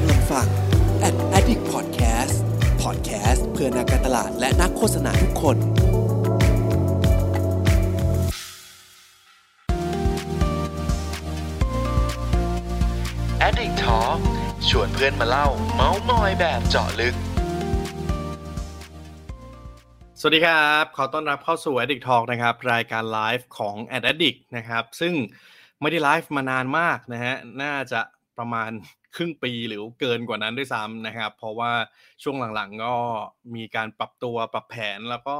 กำลังฟัง Addict Podcast Podcast เพื่อนักการตลาดและนักโฆษณาทุกคนAddict Talk ชวนเพื่อนมาเล่าเม้ามอยแบบเจาะลึกสวัสดีครับขอต้อนรับเข้าสู่ Addict Talk นะครับรายการไลฟ์ของ Addict นะครับซึ่งไม่ได้ไลฟ์มานานมากนะฮะน่าจะประมาณครึ่งปีหรือเกินกว่านั้นด้วยซ้ำนะครับเพราะว่าช่วงหลังๆก็มีการปรับตัวปรับแผนแล้วก็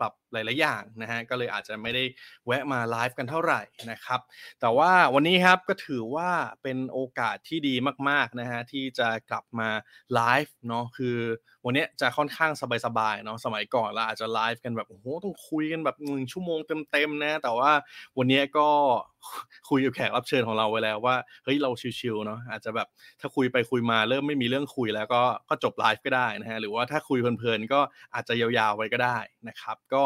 ปรับหลายๆอย่างนะฮะก็เลยอาจจะไม่ได้แวะมาไลฟ์กันเท่าไหร่นะครับแต่ว่าวันนี้ครับก็ถือว่าเป็นโอกาสที่ดีมากๆนะฮะที่จะกลับมาไลฟ์เนาะคือวันนี้จะค่อนข้างสบายๆเนาะสมัยก่อนเราอาจจะไลฟ์กันแบบโอ้โหต้องคุยกันแบบ1ชั่วโมงเต็มๆนะแต่ว่าวันนี้ก็คุยกับแขกรับเชิญของเราไว้แล้วว่าเฮ้ยเราชิลๆเนาะอาจจะแบบถ้าคุยไปคุยมาเริ่มไม่มีเรื่องคุยแล้วก็จบไลฟ์ก็ได้นะฮะหรือว่าถ้าคุยเพลินๆก็อาจจะยาวๆไปก็ได้นะครับก็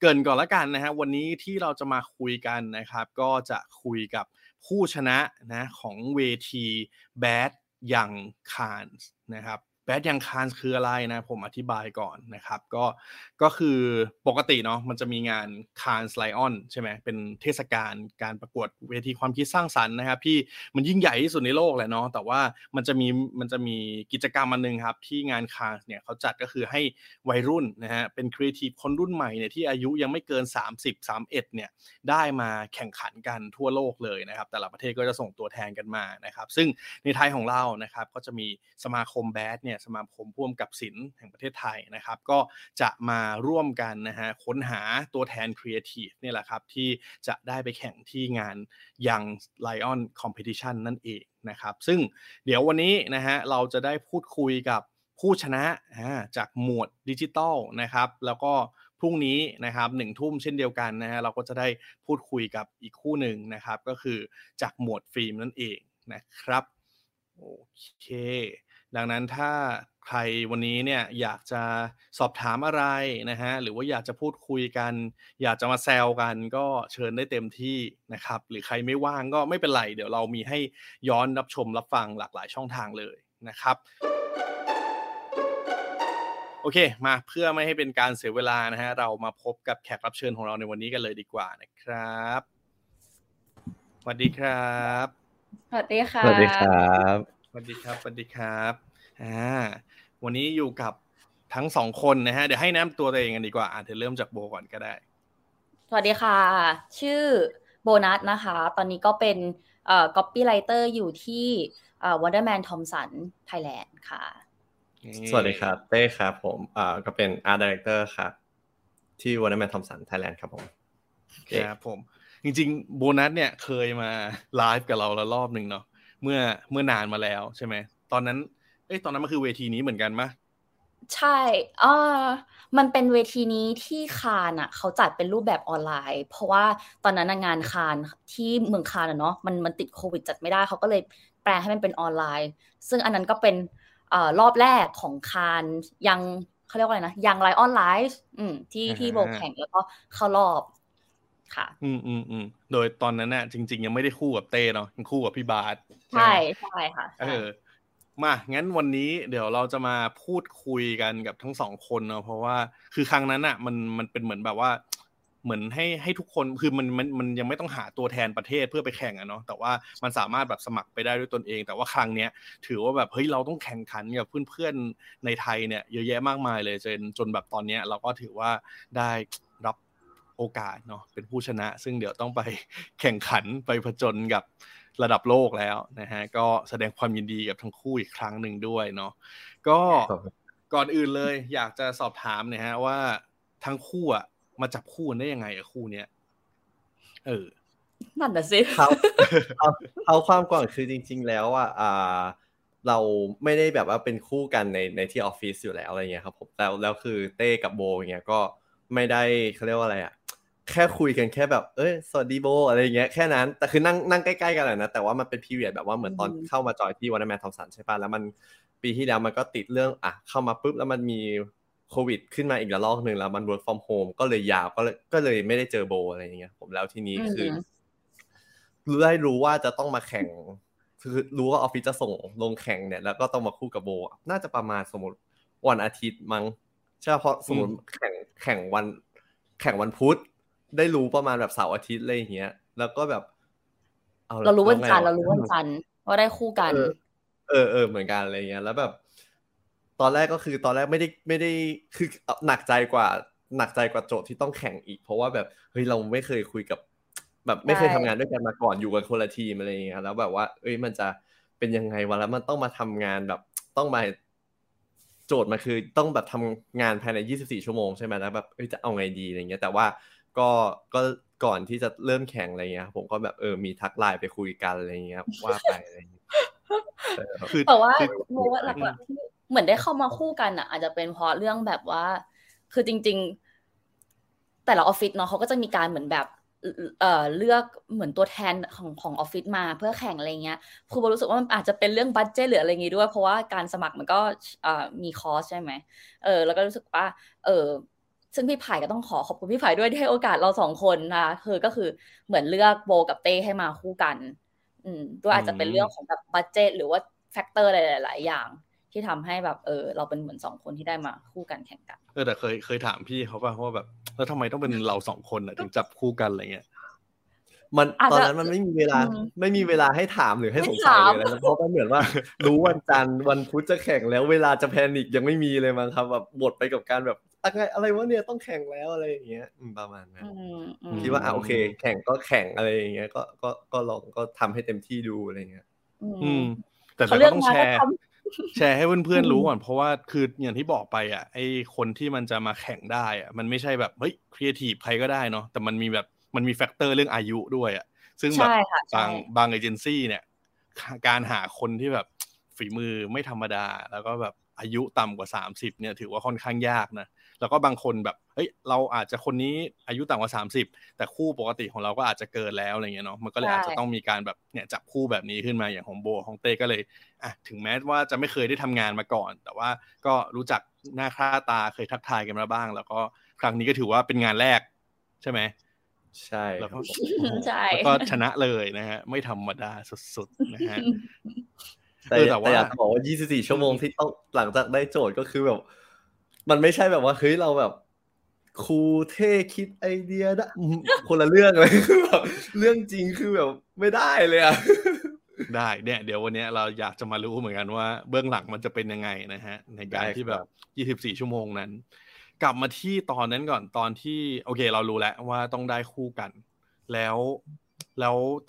เกินก่อนละกันนะฮะวันนี้ที่เราจะมาคุยกันนะครับก็จะคุยกับผู้ชนะนะของเวที Bad Young Can't นะครับBad Young Can't คืออะไรนะผมอธิบายก่อนนะครับก็คือปกติเนาะมันจะมีงาน Cannes Lion ใช่ไหมเป็นเทศกาลการประกวดเวทีความคิดสร้างสรรค์นะครับที่มันยิ่งใหญ่ที่สุดในโลกแหละเนาะแต่ว่ามันจะมีกิจกรรมอันนึงครับที่งาน Cannes เนี่ยเขาจัดก็คือให้วัยรุ่นนะฮะเป็นครีเอทีฟคนรุ่นใหม่เนี่ยที่อายุยังไม่เกิน30 31เนี่ยได้มาแข่งขันกันทั่วโลกเลยนะครับแต่ละประเทศก็จะส่งตัวแทนกันมานะครับซึ่งในไทยของเรานะครับก็จะมีสมาคม Bad เนี่ยสมาคมผู้กำกับศิลป์แห่งประเทศไทยนะครับก็จะมาร่วมกันนะฮะค้นหาตัวแทนครีเอทีฟนี่แหละครับที่จะได้ไปแข่งที่งาน Young Lion Competition นั่นเองนะครับซึ่งเดี๋ยววันนี้นะฮะเราจะได้พูดคุยกับผู้ชนะจากหมวดดิจิทัลนะครับแล้วก็พรุ่งนี้นะครับ 19:00 นเช่นเดียวกันนะฮะเราก็จะได้พูดคุยกับอีกคู่หนึ่งนะครับก็คือจากหมวดฟิล์มนั่นเองนะครับโอเคดังนั้นถ้าใครวันนี้เนี่ยอยากจะสอบถามอะไรนะฮะหรือว่าอยากจะพูดคุยกันอยากจะมาแซวกันก็เชิญได้เต็มที่นะครับหรือใครไม่ว่างก็ไม่เป็นไรเดี๋ยวเรามีให้ย้อนรับชมรับฟังหลากหลายช่องทางเลยนะครับโอเคมาเพื่อไม่ให้เป็นการเสียเวลานะฮะเรามาพบกับแขกรับเชิญของเราในวันนี้กันเลยดีกว่านะครับสวัสดีครับสวัสดีค่ะสวัสดีครับสวัสดีครับสวัสดีครับวันนี้อยู่กับทั้งสองคนนะฮะเดี๋ยวให้แนะนำตัวเองกันดีกว่าเดี๋ยวเริ่มจากโบก่อนก็ได้สวัสดีค่ะชื่อโบนัสนะคะตอนนี้ก็เป็นcopywriter อยู่ที่Wunderman Thompson Thailand ค่ะสวัสดีครับเต้ครับผมก็เป็น Art Director ครับที่ Wunderman Thompson Thailand ครับผมครับผมจริงๆโบนัสเนี่ยเคยมาไลฟ์กับเราแล้วรอบนึงเนาะเมื่อนานมาแล้วใช่ไหมตอนนั้นมันคือเวทีนี้เหมือนกันมั้ยใช่มันเป็นเวทีนี้ที่คานน่ะเขาจัดเป็นรูปแบบออนไลน์เพราะว่าตอนนั้นงานคานที่เมืองคานน่ะเนาะมันติดโควิดจัดไม่ได้เขาก็เลยแปลให้มันเป็นออนไลน์ซึ่งอันนั้นก็เป็นรอบแรกของคานยังเขาเรียกว่าอะไรนะยังไลฟ์ออนไลน์ที่โบกแข่งแล้วก็เข้ารอบค่ะโดยตอนนั้นน่ะจริงๆยังไม่ได้คู่กับเต้เนาะยังคู่กับพี่บาสใช่ใช่ค่ะมางั้นวันนี้เดี๋ยวเราจะมาพูดคุยกันกับทั้งสองคนเนาะเพราะว่าคือครั้งนั้นน่ะมันเป็นเหมือนแบบว่าเหมือนให้ทุกคนคือมันยังไม่ต้องหาตัวแทนประเทศเพื่อไปแข่งอ่ะเนาะแต่ว่ามันสามารถแบบสมัครไปได้ด้วยตนเองแต่ว่าครั้งเนี้ยถือว่าแบบเฮ้ยเราต้องแข่งขันกับเพื่อนๆในไทยเนี่ยเยอะแยะมากมายเลยจนแบบตอนเนี้ยเราก็ถือว่าได้รับโอกาสเนาะเป็นผู้ชนะซึ่งเดี๋ยวต้องไปแข่งขันไปผจญกับระดับโลกแล้วนะฮะก็แสดงความยินดีกับทั้งคู่อีกครั้งหนึ่งด้วยเนาะก็ก่อนอื่นเลยอยากจะสอบถามนะฮะว่าทั้งคู่อ่ะมาจับคู่ได้ยังไงอ่ะคู่เนี้ยนั่นน่ะสิครับเอาความก่อนคือจริงๆแล้วอ่ะเราไม่ได้แบบว่าเป็นคู่กันในที่ออฟฟิศอยู่แล้วอะไรเงี้ยครับผมแล้วคือเต้กับโบอย่างเงี้ยก็ไม่ได้เขาเรียกว่าอะไรอ่ะแค่คุยกันแค่แบบสวัสดีโบอะไรอย่างเงี้ยแค่นั้นแต่คือนั่งใกล้ๆกันแหละนะแต่ว่ามันเป็นพีเรียดแบบว่าเหมือนตอนเข้ามาจอยที่Wunderman Thompsonใช่ป่ะแล้วมันปีที่แล้วมันก็ติดเรื่องเข้ามาปุ๊บแล้วมันมีโควิดขึ้นมาอีกระลอกนึงแล้วมัน work from home ก็เลยยาวก็เลยไม่ได้เจอโบอะไรอย่างเงี้ยผมแล้วทีนี้คือได้รู้ว่าจะต้องมาแข่ง คือรู้ว่าออฟฟิศจะส่งลงแข่งเนี่ยแล้วก็ต้องมาคู่กับโบน่าจะประมาณสมมติวันอาทิตย์มั้งใช่เพราะสมมติแข่งวันพุธได้รู้ประมาณแบบเสาร์อาทิตย์อะไรอย่างเงี้ยแล้วก็แบบเรารู้วันจันทร์ว่าได้คู่กันเออเหมือนกันอะไรเงี้ยแล้วแบบตอนแรกไม่ได้คือหนักใจกว่าโจทย์ที่ต้องแข่งอีกเพราะว่าแบบเฮ้ยเราไม่เคยคุยกับแบบไม่เคยทำงานด้วยกันมาก่อนอยู่กันคนละทีมอะไรอย่างเงี้ยแล้วแบบว่าเอ้ยมันจะเป็นยังไงวะแล้วมันต้องมาทำงานแบบต้องมาโจทย์มันคือต้องแบบทำงานภายใน24ชั่วโมงใช่ไหมแล้วแบบเอ้ยจะเอาไงดีอะไรเงี้ยแต่ว่าก็ก่อนที่จะเริ่มแข่งอะไรเงี้ยผมก็แบบมีทักไลน์ไปคุยกันอะไรเงี้ยว่าไปอะไรเงี้ยแต่ว่าโมว่าหลักๆที่เหมือนได้เข้ามาคู่กันอ่ะอาจจะเป็นเพราะเรื่องแบบว่าคือจริงๆแต่ละออฟฟิศเนาะเขาก็จะมีการเหมือนแบบเลือกเหมือนตัวแทนของออฟฟิศมาเพื่อแข่งอะไรเงี้ยคือโบรู้สึกว่ามันอาจจะเป็นเรื่องบัดเจ็ตหรืออะไรเงี้ยด้วยเพราะว่าการสมัครมันก็มีคอสใช่ไหมแล้วก็รู้สึกว่าซึ่งพี่ไผ่ก็ต้องขอบคุณพี่ไผ่ด้วยที่ให้โอกาสเราสองคนนะคือก็คือเหมือนเลือกโบกับเต้ให้มาคู่กันด้วยอาจจะเป็นเรื่องของแบบบัดเจ็ตหรือว่าแฟกเตอร์อะไรหลายๆอย่างที่ทำให้แบบเราเป็นเหมือน2คนที่ได้มาคู่กันแข่งกันแต่เคยถามพี่เขาป่ะว่าแบบแล้วทำไมต้องเป็นเรา2คนน่ะถึงจับคู่กันอะไรเงี้ยมันตอนนั้นมันไม่มีเวลาให้ถามหรือให้สงสัยเลยนะเพราะมันเหมือนว่ารู้วันจันทร์วันพุธจะแข่งแล้วเวลาจะแพนิคยังไม่มีเลยมั้งครับแบบหมดไปกับการแบบอะไรวะเนี่ยต้องแข่งแล้วอะไรอย่างเงี้ยประมาณนั้นคิดว่าโอเคแข่งก็แข่งอะไรอย่างเงี้ยก็ลองก็ทำให้เต็มที่ดูอะไรเงี้ยแต่เราต้องแชร์ให้เพื่อนๆรู้ก่อนเพราะว่าคืออย่างที่บอกไปอ่ะไอ้คนที่มันจะมาแข่งได้อ่ะมันไม่ใช่แบบเฮ้ยครีเอทีฟใครก็ได้เนาะแต่มันมีแบบมันมีแฟกเตอร์เรื่องอายุด้วยอ่ะซึ่งแบบบางเอเจนซี่เนี่ยการหาคนที่แบบฝีมือไม่ธรรมดาแล้วก็แบบอายุต่ำกว่า30เนี่ยถือว่าค่อนข้างยากนะแล้วก็บางคนแบบเฮ้ยเราอาจจะคนนี้อายุต่ำกว่า30แต่คู่ปกติของเราก็อาจจะเกินแล้วอะไรเงี้ยเนาะมันก็เลยอาจจะต้องมีการแบบเนี่ยจับคู่แบบนี้ขึ้นมาอย่างของโบของเต้ก็เลยอ่ะถึงแม้ว่าจะไม่เคยได้ทำงานมาก่อนแต่ว่าก็รู้จักหน้าค่าตาเคยทักทายกันมาบ้างแล้วก็ครั้งนี้ก็ถือว่าเป็นงานแรกใช่ไหมใช่แล้วก็ชนะเลยนะฮะไม่ธรรมดาสุดๆนะฮะแต่อยากบอกว่า24ชั่วโมงที่ต้องหลังจากได้โจทย์ก็คือแบบมันไม่ใช่แบบว่าเฮ้ยเราแบบครูเท่คิดไอเดียนะคนละเรื่องเลยคือแบบเรื่องจริงคือแบบไม่ได้เลยอ่ะได้เนี่ยเดี๋ยววันนี้เราอยากจะมารู้เหมือนกันว่าเบื้องหลังมันจะเป็นยังไงนะฮะในการที่แบบ24ชั่วโมงนั้นกลับมาที่ตอนนั้นก่อนตอนที่โอเคเรารู้แล้วว่าต้องได้คู่กันแล้ว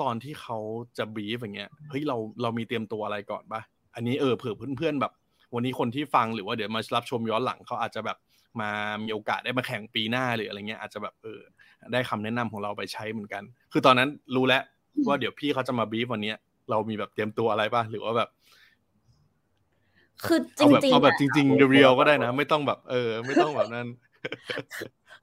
ตอนที่เขาจะบรีฟอย่างเงี้ยเฮ้ยเรามีเตรียมตัวอะไรก่อนป่ะอันนี้เผื่อเพื่อนๆแบบวันนี้คนที่ฟังหรือว่าเดี๋ยวมารับชมย้อนหลังเขาอาจจะแบบมามีโอกาสได้มาแข่งปีหน้าหรืออะไรเงี้ยอาจจะแบบได้คำแนะนำของเราไปใช้เหมือนกันคือตอนนั้นรู้แล้วว่าเดี๋ยวพี่เขาจะมาบรีฟวันนี้เรามีแบบเตรียมตัวอะไรป่ะหรือว่าแบบคือจริงๆเอาแบบจริงๆเรียลก็ได้นะไม่ต้องแบบไม่ต้องแบบนั้น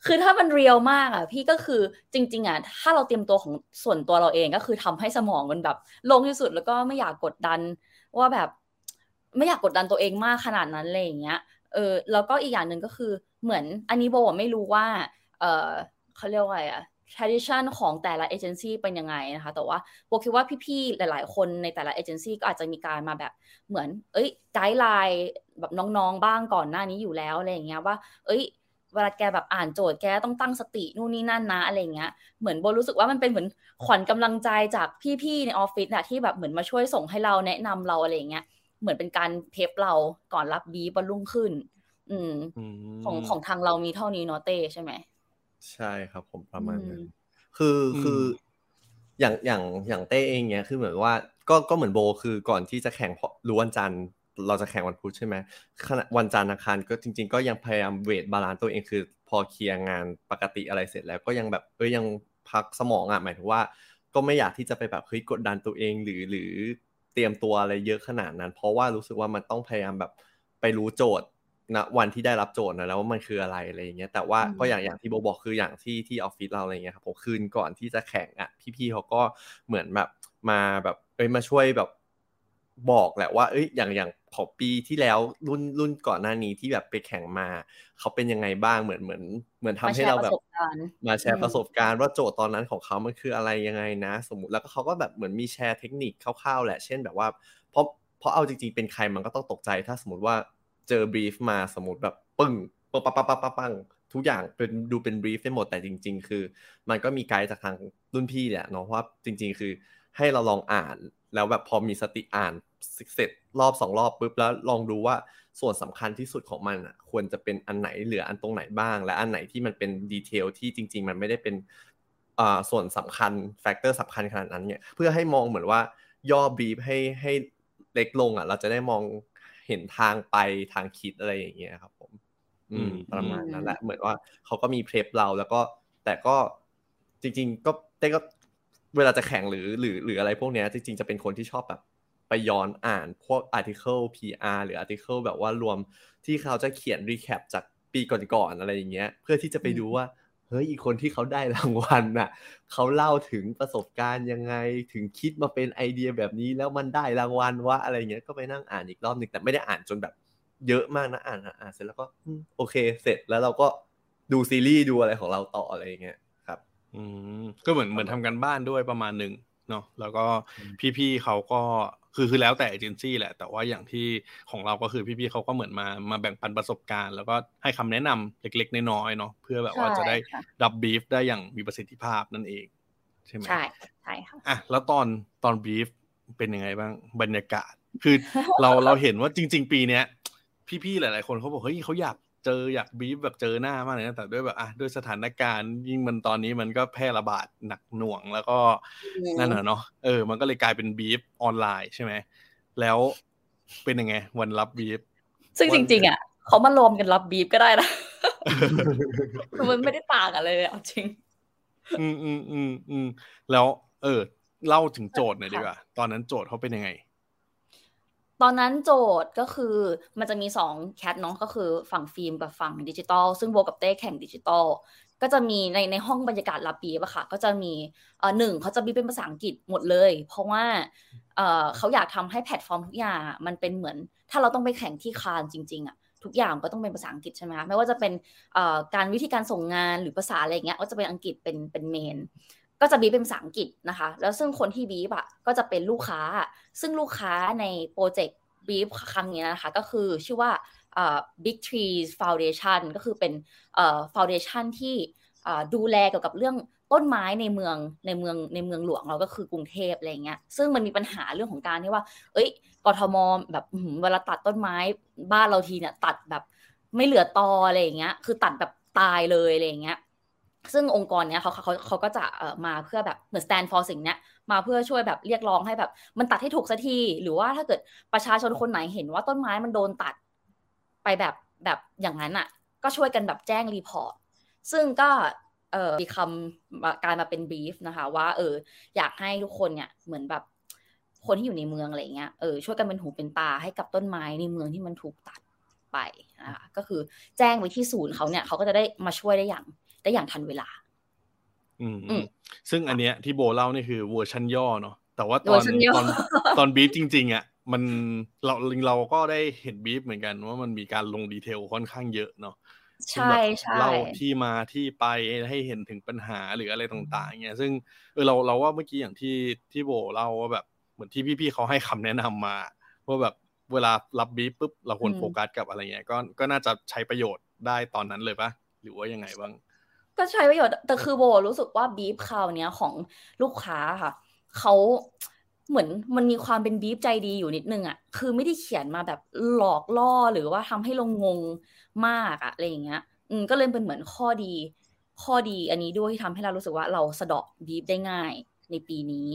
คือถ้ามันเรียลมากอ่ะพี่ก็คือจริงๆอ่ะถ้าเราเตรียมตัวของส่วนตัวเราเองก็คือทำให้สมองมันแบบโล่งที่สุดแล้วก็ไม่อยากกดดันว่าแบบไม่อยากกดดันตัวเองมากขนาดนั้นอะไรอย่างเงี้ยแล้วก็อีกอย่างหนึ่งก็คือเหมือนอันนี้โบไม่รู้ว่าเขาเรียกว่าอะไรอ่ะ tradition ของแต่ละเอเจนซี่เป็นยังไงนะคะแต่ว่าโบคิดว่าพี่ๆหลายๆคนในแต่ละเอเจนซี่ก็อาจจะมีการมาแบบเหมือนไกด์ไลน์แบบน้องๆบ้างก่อนหน้านี้อยู่แล้วอะไรอย่างเงี้ยว่าเวลาแกแบบอ่านโจทย์แกต้องตั้งสตินู่นนี่นั่นนะอะไรเงี้ยเหมือนโบรู้สึกว่ามันเป็นเหมือนขวัญกำลังใจจากพี่ๆในออฟฟิศอะที่แบบเหมือนมาช่วยส่งให้เราแนะนำเราอะไรเงี้ยเหมือนเป็นการเทปเราก่อนรับบีบวันรุ่งขึ้นของทางเรามีเท่านี้เนาะเต้ใช่ไหมใช่ครับผมประมาณนั้นคืออย่างเต้เองเนี้ยคือเหมือนว่าก็เหมือนโบคือก่อนที่จะแข่งรู้วันจันทร์เราจะแข่งวันพุธใช่ไหมวันจันทร์อังคารก็จริงๆก็ยังพยายามเวทบาลานซ์ตัวเองคือพอเคลียร์งานปกติอะไรเสร็จแล้วก็ยังแบบยังพักสมองอ่ะหมายถึงว่าก็ไม่อยากที่จะไปแบบกดดันตัวเองหรือเตรียมตัวอะไรเยอะขนาดนั้นเพราะว่ารู้สึกว่ามันต้องพยายามแบบไปรู้โจทย์ณวันที่ได้รับโจทย์นะแล้วว่ามันคืออะไรอย่างเงี้ยแต่ว่าก็อย่างที่โบบอกคืออย่างที่ออฟฟิศเราอะไรเงี้ยครับผมคืนก่อนที่จะแข่งอ่ะพี่ๆเขาก็เหมือนแบบมาแบบมาช่วยแบบ บอกแหละว่าเอ้ยอย่างของปีที่แล้วรุ่นก่อนหน้านี้ที่แบบไปแข่งมาเขาเป็นยังไงบ้างเหมือนทำให้เราแบบมาแชร์ประสบการณ์ว่าโจทย์ตอนนั้นของเขามันคืออะไรยังไงนะสมมติแล้วก็เขาก็แบบเหมือนมีแชร์เทคนิคคร่าวๆแหละเช่นแบบว่าเพราะเอาจริงๆเป็นใครมันก็ต้องตกใจถ้าสมมติว่าเจอบรีฟมาสมมติแบบปึ้งปังทุกอย่างเป็นดูเป็นบรีฟได้หมดแต่จริงๆคือมันก็มีไกด์จากทางรุ่นพี่แหละเนาะว่าจริงๆคือให้เราลองอ่านแล้วแบบพอมีสติอ่านเสร็จรอบ2รอบปุ๊บแล้วลองดูว่าส่วนสำคัญที่สุดของมันอ่ะควรจะเป็นอันไหนเหลืออันตรงไหนบ้างและอันไหนที่มันเป็นดีเทลที่จริงๆมันไม่ได้เป็นส่วนสำคัญแฟกเตอร์สำคัญขนาดนั้นเนี่ยเพื่อให้มองเหมือนว่าย่อบรีฟให้เล็กลงอ่ะเราจะได้มองเห็นทางไปทางคิดอะไรอย่างเงี้ยครับผมประมาณนั้นแหละเหมือนว่าเขาก็มีเพลฟเราแล้วก็แต่ก็จริงๆก็แต่ก็เวลาจะแข่งหรืออะไรพวกเนี้ยจริงๆจะเป็นคนที่ชอบแบบไปย้อนอ่านพวก article PR หรือ article แบบว่ารวมที่เขาจะเขียน recap จากปีก่อนๆอะไรอย่างเงี้ยเพื่อที่จะไปดูว่าเฮ้ยอีกคนที่เขาได้รางวัลน่ะเขาเล่าถึงประสบการณ์ยังไงถึงคิดมาเป็นไอเดียแบบนี้แล้วมันได้รางวัลว่าอะไรเงี้ยก็ไปนั่งอ่านอีกรอบนึงแต่ไม่ได้อ่านจนแบบเยอะมากนะอ่านเสร็จแล้วก็โอเคเสร็จแล้วเราก็ดูซีรีส์ดูอะไรของเราต่ออะไรอย่างเงี้ยครับก็เหมือนทำกันบ้านด้วยประมาณนึงเนาะแล้วก็พี่ๆเขาก็คือแล้วแต่เอเจนซี่แหละแต่ว่าอย่างที่ของเราก็คือพี่ๆเขาก็เหมือนมาแบ่งปันประสบการณ์แล้วก็ให้คำแนะนำเล็กๆน้อยๆเนาะเพื่อแบบว่าจะได้รับบรีฟได้อย่างมีประสิทธิภาพนั่นเองใช่ไหมใช่ค่ะอ่ะแล้วตอนบรีฟเป็นยังไงบ้างบรรยากาศคือเราเห็นว่าจริงๆปีเนี้ยพี่ๆหลายๆคนเขาบอกเฮ้ยเขาอยากบีฟแบบเจอหน้ามากเลยนะแต่ด้วยแบบด้วยสถานการณ์ยิ่งมันตอนนี้มันก็แพร่ระบาดหนักหน่วงแล้วก็นั่นน่ะเนาะมันก็เลยกลายเป็นบีฟออนไลน์ใช่มั้ยแล้วเป็นยังไงวันรับบีฟซึ่งจริงๆอ่ะเขามารวมกันรับบีฟก็ได้นะมันไม่ได้ต่างอะไรเลยเอาจริงแล้วเล่าถึงโจทย์หน่อยดีกว่าตอนนั้นโจทย์เขาเป็นยังไงตอนนั้นโจทย์ก็คือมันจะมี2แคทเนาะก็คือฝั่งฟิล์มกับฝั่งดิจิตอลซึ่งโบกับเต้แข่งดิจิตอลก็จะมีในห้องบรรยากาศรับบีฟอะค่ะก็จะมี1เขาจะบีฟเป็นภาษาอังกฤษหมดเลยเพราะว่าเขาอยากทำให้แพลตฟอร์มทุกอย่างมันเป็นเหมือนถ้าเราต้องไปแข่งที่คานจริงๆอะทุกอย่างก็ต้องเป็นภาษาอังกฤษใช่ไหมคะไม่ว่าจะเป็นการวิธีการส่งงานหรือภาษาอะไรอย่างเงี้ยก็จะเป็นอังกฤษเป็นเมนก็จะบีฟเป็นภาษาอังกฤษนะคะแล้วซึ่งคนที่บีฟอ่ะก็จะเป็นลูกค้าซึ่งลูกค้าในโปรเจกต์บีฟครั้งนี้นะคะก็คือชื่อว่าBig Trees Foundation ก็คือเป็นFoundation ที่ดูแลเกี่ยวกับเรื่องต้นไม้ในเมืองหลวงเราก็คือกรุงเทพอะไรเงี้ยซึ่งมันมีปัญหาเรื่องของการที่ว่าเอ้ยกทมแบบเวลาตัดต้นไม้บ้านเราทีเนี่ยตัดแบบไม่เหลือตออะไรอย่างเงี้ยคือตัดแบบตายเลยอะไรอย่างเงี้ยซึ่งองค์กรเนี้ยเขาก็จะมาเพื่อแบบเหมือน stand for สิ่งเนี้ยมาเพื่อช่วยแบบเรียกร้องให้แบบมันตัดให้ถูกสักทีหรือว่าถ้าเกิดประชาชนคนไหนเห็นว่าต้นไม้มันโดนตัดไปแบบอย่างนั้นอ่ะก็ช่วยกันแบบแจ้งรีพอร์ตซึ่งก็มีคำการมาเป็น brief นะคะว่าอยากให้ทุกคนเนี่ยเหมือนแบบคนที่อยู่ในเมืองอะไรเงี้ยช่วยกันเป็นหูเป็นตาให้กับต้นไม้ในเมืองที่มันถูกตัดไปนะคะก็คือแจ้งไปที่ศูนย์เขาเนี่ยเขาก็จะได้มาช่วยได้อย่างทันเวลาซึ่งอันเนี้ยที่โบเล่านี่คือเวอร์ชันย่อเนาะแต่ว่าตอนบีฟจริงๆอ่ะมันเราก็ได้เห็นบีฟเหมือนกันว่ามันมีการลงดีเทลค่อนข้างเยอะเนาะใช่ๆเล่าที่มาที่ไปให้เห็นถึงปัญหาหรืออะไรต่างๆเงี้ยซึ่งเราว่าเมื่อกี้อย่างที่โบเล่าว่าแบบเหมือนที่พี่ๆเขาให้คำแนะนำมาว่าแบบเวลารับบีฟปุ๊บเราควรโฟกัสกับอะไรเงี้ยก็น่าจะใช้ประโยชน์ได้ตอนนั้นเลยป่ะหรือว่ายังไงบ้างก็ใช้ประโยชน์แต่คือโบรู้สึกว่าบีฟคราวเนี้ยของลูกค้าค่ะเขาเหมือนมันมีความเป็นบีฟใจดีอยู่นิดนึงอ่ะคือไม่ได้เขียนมาแบบหลอกล่อหรือว่าทำให้เรางงมากอะอะไรอย่างเงี้ยก็เลยเป็นเหมือนข้อดีอันนี้ด้วยที่ทำให้เรารู้สึกว่าเราสะเดาะบีฟได้ง่ายในปีนี้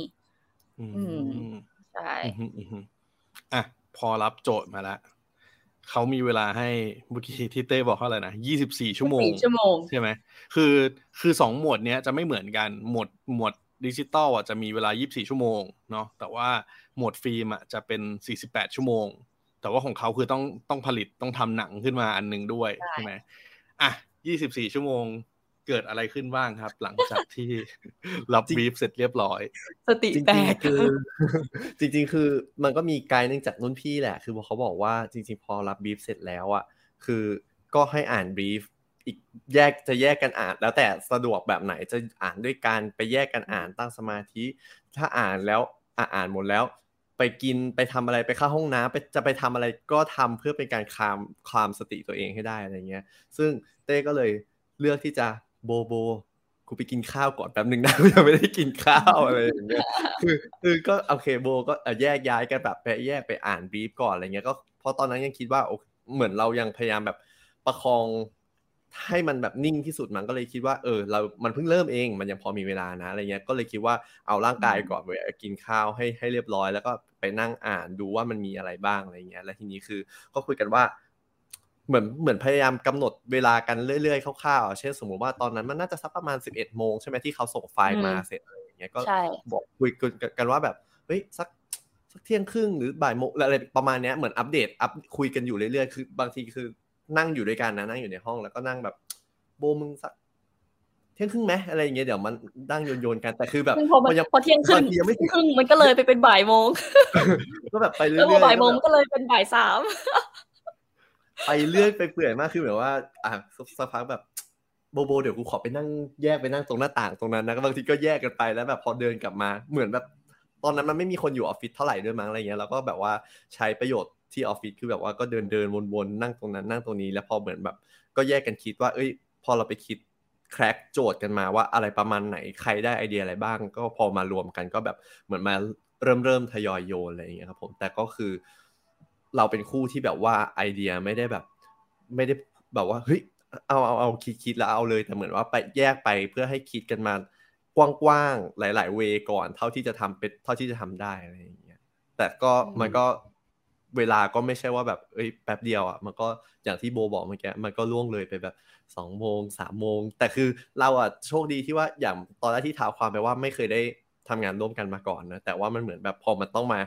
ใช่อ่ะพอรับโจทย์มาแล้วเขามีเวลาให้เมื่อกี้ที่เต้บอกเท่าไหร่นะ24ชั่วโมงใช่ไหมคือ2หมวดเนี้ยจะไม่เหมือนกันหมวดดิจิตอลอ่ะจะมีเวลา24ชั่วโมงเนาะแต่ว่าหมวดฟิล์มอ่ะจะเป็น48ชั่วโมงแต่ว่าของเขาคือต้องผลิตต้องทำหนังขึ้นมาอันนึงด้วยใช่ไหมอ่ะ24ชั่วโมง เกิดอะไรขึ้นบ้างครับหลังจากที่รับบรีฟเสร็จเรียบร้อยสติแตกคือจริงๆคือมันก็มีไกด์นึงจากรุ่นพี่แหละคือเขาบอกว่าจริงๆพอรับบรีฟเสร็จแล้วอ่ะคือก็ให้อ่านบรีฟอีกแยกจะแยกกันอ่านแล้วแต่สะดวกแบบไหนจะอ่านด้วยการไปแยกกันอ่านตั้งสมาธิถ้าอ่านแล้วอ่านหมดแล้วไปกินไปทำอะไรไปเข้าห้องน้ำไปจะไปทำอะไรก็ทำเพื่อเป็นการคลามสติตัวเองให้ได้อะไรเงี้ยซึ่งเต้ก็เลยเลือกที่จะโบกูไปกินข้าวก่อนแป๊บนึงนะกูยังไม่ได้กินข้าวอะไรอย่างเงี้ยคือก็โอเคโบก็แยกย้ายกันแบบไปแยกไปอ่านบรีฟก่อนอะไรเงี้ยก็เพราะตอนนั้นยังคิดว่าเหมือนเรายังพยายามแบบประคองให้มันแบบนิ่งที่สุดมันก็เลยคิดว่าเรามันเพิ่งเริ่มเองมันยังพอมีเวลานะอะไรเงี้ยก็เลยคิดว่าเอาร่างกายก่อนไปกินข้าวให้เรียบร้อยแล้วก็ไปนั่งอ่านดูว่ามันมีอะไรบ้างอะไรเงี้ยแล้วทีนี้คือก็คุยกันว่าเหมือนพยายามกำหนดเวลากันเรื่อยๆคร่าวๆเช่นสมมุติว่าตอนนั้นมันน่าจะสักประมาณ 11:00 นใช่มั้ยที่เขาส่งไฟล์มาเสร็จอะไรอย่างเงี้ยก็บอกคุยกันว่าแบบเฮ้ยสักเที่ยงครึ่งหรือบ่ายโมงอะไรประมาณเนี้ยเหมือนอัปเดตคุยกันอยู่เรื่อยๆคือบางทีคือนั่งอยู่ด้วยกันนะนั่งอยู่ในห้องแล้วก็นั่งแบบโบมึงสักเที่ยงครึ่งมั้ยอะไรอย่างเงี้ยเดี๋ยวมันนั่งโยนกันแต่คือแบบพอเที่ยงครึ่งยังไม่ถึงครึ่งมันก็เลยไปเป็นบ่ายโมงก็แบบไปเรื่อยๆแล้วบ่ายโมงก็เลยเป็นบ่ายสามไปเลื่อนไปเปื่อยมากคือแบบว่าสักพักแบบโบเดี๋ยวกูขอไปนั่งแยกไปนั่งตรงหน้าต่างตรงนั้นนะบางทีก็แยกกันไปแล้วแบบพอเดินกลับมาเหมือนแบบตอนนั้นมันไม่มีคนอยู่ออฟฟิศเท่าไหร่ด้วยมั้งอะไรเงี้ยเราก็แบบว่าใช้ประโยชน์ที่ออฟฟิศคือแบบว่าก็เดินวนๆนั่งตรงนั้นนั่งตรงนี้แล้วพอเหมือนแบบก็แยกกันคิดว่าเอ้ยพอเราไปคิดแคร็กโจทย์กันมาว่าอะไรประมาณไหนใครได้ไอเดียอะไรบ้างก็พอมารวมกันก็แบบเหมือนมาเริ่มทยอยโยนอะไรอย่างเงี้ยครับผมแต่ก็คือเราเป็นคู่ที่แบบว่าไอเดียไม่ได้แบบว่าเฮ้ยเอาคิดแล้วเอาเลยแต่เหมือนว่าไปแยกไปเพื่อให้คิดกันมากว้างๆหลายๆเวก่อนเท่าที่จะทำได้อะไรอย่างเงี้ยแต่ก็มันก็เวลาก็ไม่ใช่ว่าแบบเอ้ยแป๊บเดียวอ่ะมันก็อย่างที่โบบอกเมื่อกี้มันก็ล่วงเลยไปแบบ 2:00 น 3:00 นแต่คือเราอ่ะโชคดีที่ว่าอย่างตอนแรกที่ท้าวความไปว่าไม่เคยได้ทำงานร่วมกันมาก่อนนะแต่ว่ามันเหมือนแบบพอมันต้องมา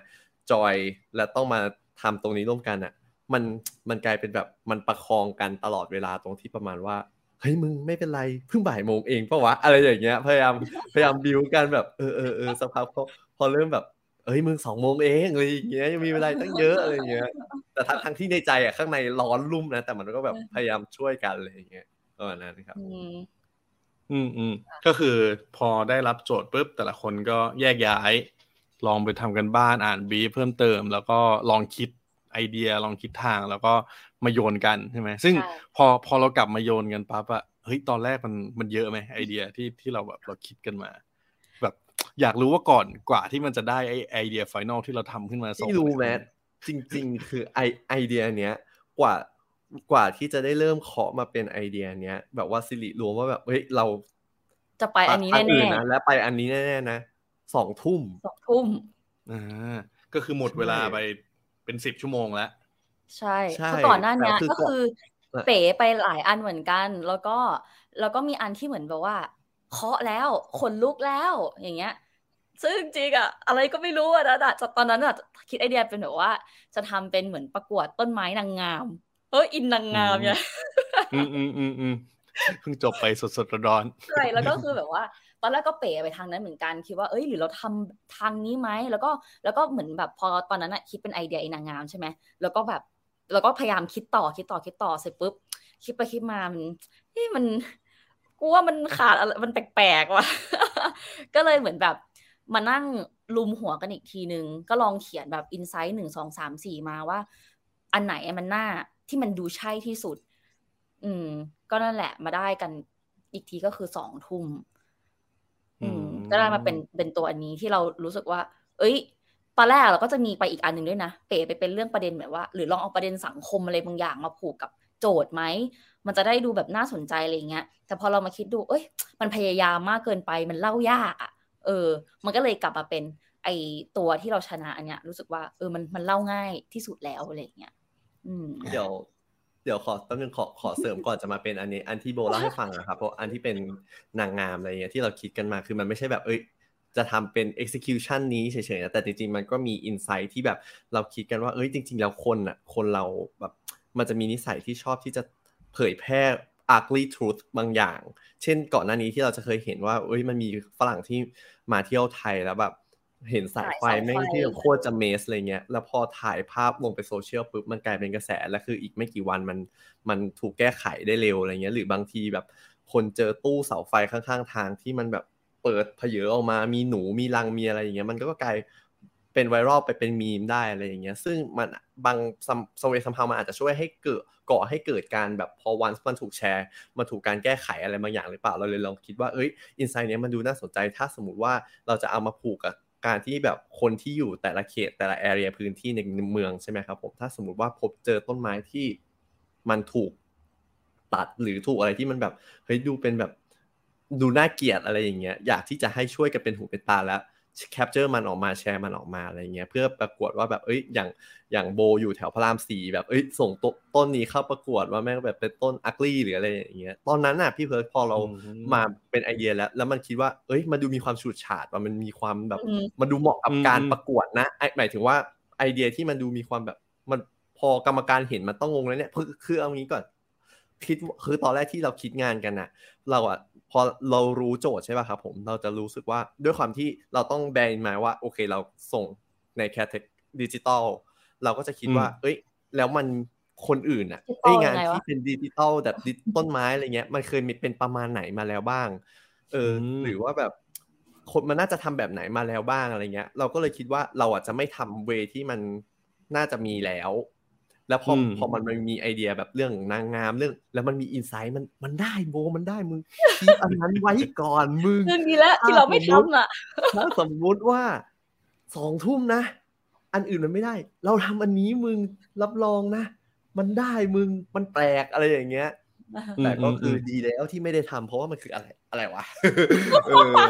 จอยและต้องมาทำตรงนี้ร่วมกันอ่ะมันกลายเป็นแบบมันประคองกันตลอดเวลาตรงที่ประมาณว่าเฮ้ยมึงไม่เป็นไรเพิ่งบ่ายโมงเองป่ะวะอะไรอย่างเงี้ยพยายามบิวกันแบบเออสักพักพอเริ่มแบบเอ้ยมึง 2:00 นเองอะไรอย่างเงี้ยยังมีเวลาตั้งเยอะอะไรอย่างเงี้ยแต่ทั้งที่ในใจอ่ะข้างในร้อนรุ่มนะแต่มันก็แบบพยายามช่วยกันอะไรอย่างเงี้ยประมาณนั้นครับอืมก็คือพอได้รับโจทย์ปุ๊บแต่ละคนก็แยกย้ายลองไปทำกันบ้านอ่านบีเพิ่มเติมแล้วก็ลองคิดไอเดียลองคิดทางแล้วก็มาโยนกันใช่ไหมซึ่งพอเรากลับมาโยนกันปั๊บอะเฮ้ยตอนแรกมันเยอะไหมไอเดียที่เราแบบเราคิดกันมาแบบอยากรู้ว่าก่อนกว่าที่มันจะได้ไอเดียไฟนอลที่เราทำขึ้นมาส่งรู้ไหมจริงๆคือไอเดียเนี้ยกว่าที่จะได้เริ่มเคาะมาเป็นไอเดียเนี้ยแบบว่าสิริรู้ว่าแบบเฮ้ยเราจะไปอันนี้แน่ๆนะและไปอันนี้แน่ๆนะ2 ทุ่มก็คือหมดเวลาไปเป็น10ชั่วโมงแล้วใช่คือก่อนหน้านี้ก็คือเป๋ไปหลายอันเหมือนกันแล้วก็มีอันที่เหมือนแบบว่าเคาะแล้วขนลุกแล้วอย่างเงี้ยซึ่งจริงอะอะไรก็ไม่รู้อะนะตอนนั้นอะคิดไอเดียเป็นแบบว่าจะทำเป็นเหมือนประกวดต้นไม้นางงามอินนางงามเนี่ยเพิ่งจบไปสดๆร้อนๆใช่แล้วก็คือแบบว่าตอนแรกก็เป๋ไปทางนั้นเหมือนกันคิดว่าเอ้ยหรือเราทำทางนี้ไหมแล้วก็เหมือนแบบพอตอนนั้นอะคิดเป็นไอเดียไอ้นางงามใช่ไหมแล้วก็แบบแล้วก็พยายามคิดต่อเสร็จปุ๊บคิดไปคิดมามันกูว่ามันขาดอะไรมันแปลกๆว่ะก็เลยเหมือนแบบมานั่งลุมหัวกันอีกทีนึงก็ลองเขียนแบบอินไซต์1 2 3 4มาว่าอันไหนมันน่าที่มันดูใช่ที่สุดก็นั่นแหละมาได้กันอีกทีก็คือ 2:00 นก็ได้มาเป็นตัวอันนี้ที่เรารู้สึกว่าเอ้ยตอนแรกเราก็จะมีไปอีกอันนึงด้วยนะเป๋ไปเป็นเรื่องประเด็นแบบว่าหรือลองเอาประเด็นสังคมอะไรบางอย่างมาผูกกับโจทย์ไหมมันจะได้ดูแบบน่าสนใจอะไรอย่างเงี้ยแต่พอเรามาคิดดูเอ้ยมันพยายามมากเกินไปมันเล่ายากอ่ะมันก็เลยกลับมาเป็นไอตัวที่เราชนะอันเนี้ยรู้สึกว่ามันเล่าง่ายที่สุดแล้วอะไรอย่างเงี้ยเดี๋ยวขอแป๊บนึงขอเสริมก่อนจะมาเป็นอันนี้อันที่โบเล่าให้ฟังนะครับเพราะอันที่เป็นนางงามอะไรเงี้ยที่เราคิดกันมาคือมันไม่ใช่แบบจะทำเป็น execution นี้เฉยๆนะแต่จริงๆมันก็มี insight ที่แบบเราคิดกันว่าจริงๆแล้วคนเราแบบมันจะมีนิสัยที่ชอบที่จะเผยแพร่ ugly truth บางอย่างเช่นก่อนหน้านี้ที่เราจะเคยเห็นว่ามันมีฝรั่งที่มาเที่ยวไทยแล้วแบบเห็นสายไฟแม่งที่โคตรจะเมสอะไรเงี้ยแล้วพอถ่ายภาพลงไปโซเชียลปุ๊บมันกลายเป็นกระแสแล้วคืออีกไม่กี่วันมันถูกแก้ไขได้เร็วอะไรเงี้ยหรือบางทีแบบคนเจอตู้เสาไฟข้างๆทางที่มันแบบเปิดเผยออกมามีหนูมีรังมีอะไรอย่างเงี้ยมันก็กลายเป็นไวรัลไปเป็นมีมได้อะไรอย่างเงี้ยซึ่งมันบางสเวซัมพาวมันอาจจะช่วยให้เกิดก่อให้เกิดการแบบพอวันมันถูกแชร์มาถูกการแก้ไขอะไรบางอย่างหรือเปล่าเราเลยลองคิดว่าอินไซต์เนี้ยมันดูน่าสนใจถ้าสมมติว่าเราจะเอามาผูกกับการที่แบบคนที่อยู่แต่ละเขตแต่ละแอเรียพื้นที่ในเมืองใช่ไหมครับผมถ้าสมมติว่าพบเจอต้นไม้ที่มันถูกตัดหรือถูกอะไรที่มันแบบดูเป็นแบบดูน่าเกลียดอะไรอย่างเงี้ยอยากที่จะให้ช่วยกันเป็นหูเป็นตาแล้วแคปเจอร์มันออกมาแชร์มันออกมาอะไรเงี้ยเพื่อประกวดว่าแบบอย่างโบอยู่แถวพระราม4แบบส่งต้นนี้เข้าประกวดว่าแม่งแบบเป็นต้นอักลี่หรืออะไรอย่างเงี้ยตอนนั้นน่ะพี่เพิร์ทพอเรามาเป็นไอเดียแล้วมันคิดว่ามันดูมีความฉูดฉาดว่ามันมีความแบบมันดูเหมาะกับการประกวดนะหมายถึงว่าไอเดียที่มันดูมีความแบบมันพอกรรมการเห็นมันต้องงงแล้วเนี่ยคือเอางี้ก่อนคิดคือตอนแรกที่เราคิดงานกันน่ะเราอ่ะพอเรารู้โจทย์ใช่ป่ะครับผมเราจะรู้สึกว่าด้วยความที่เราต้องแบนหมายว่าโอเคเราส่งในแคทเทอรี่ดิจิตอลเราก็จะคิดว่าแล้วมันคนอื่นน่ะงานที่เป็นดิจิตอลแบบต้นไม้อะไรเงี้ยมันเคยมีเป็นประมาณไหนมาแล้วบ้างหรือว่าแบบคนมันน่าจะทำแบบไหนมาแล้วบ้างอะไรเงี้ยเราก็เลยคิดว่าเราอ่ะจะไม่ทำเวที่มันน่าจะมีแล้วแล้วพอมันมีไอเดียแบบเรื่องนางงามเรื่องแล้วมันมีอินไซต์มันได้โบมันได้มึงคิดอันนั้นไว้ก่อนมึงเรื่องนี้แล้วที่เราไม่ทำอ่ะถ้าสมมุติว่า 20:00 นนะอันอื่นมันไม่ได้เราทำอันนี้มึงรับรองนะมันได้มึงมันแปลกอะไรอย่างเงี้ยแต่ก็คือดีแล้วที่ไม่ได้ทำเพราะว่ามันคืออะไรวะ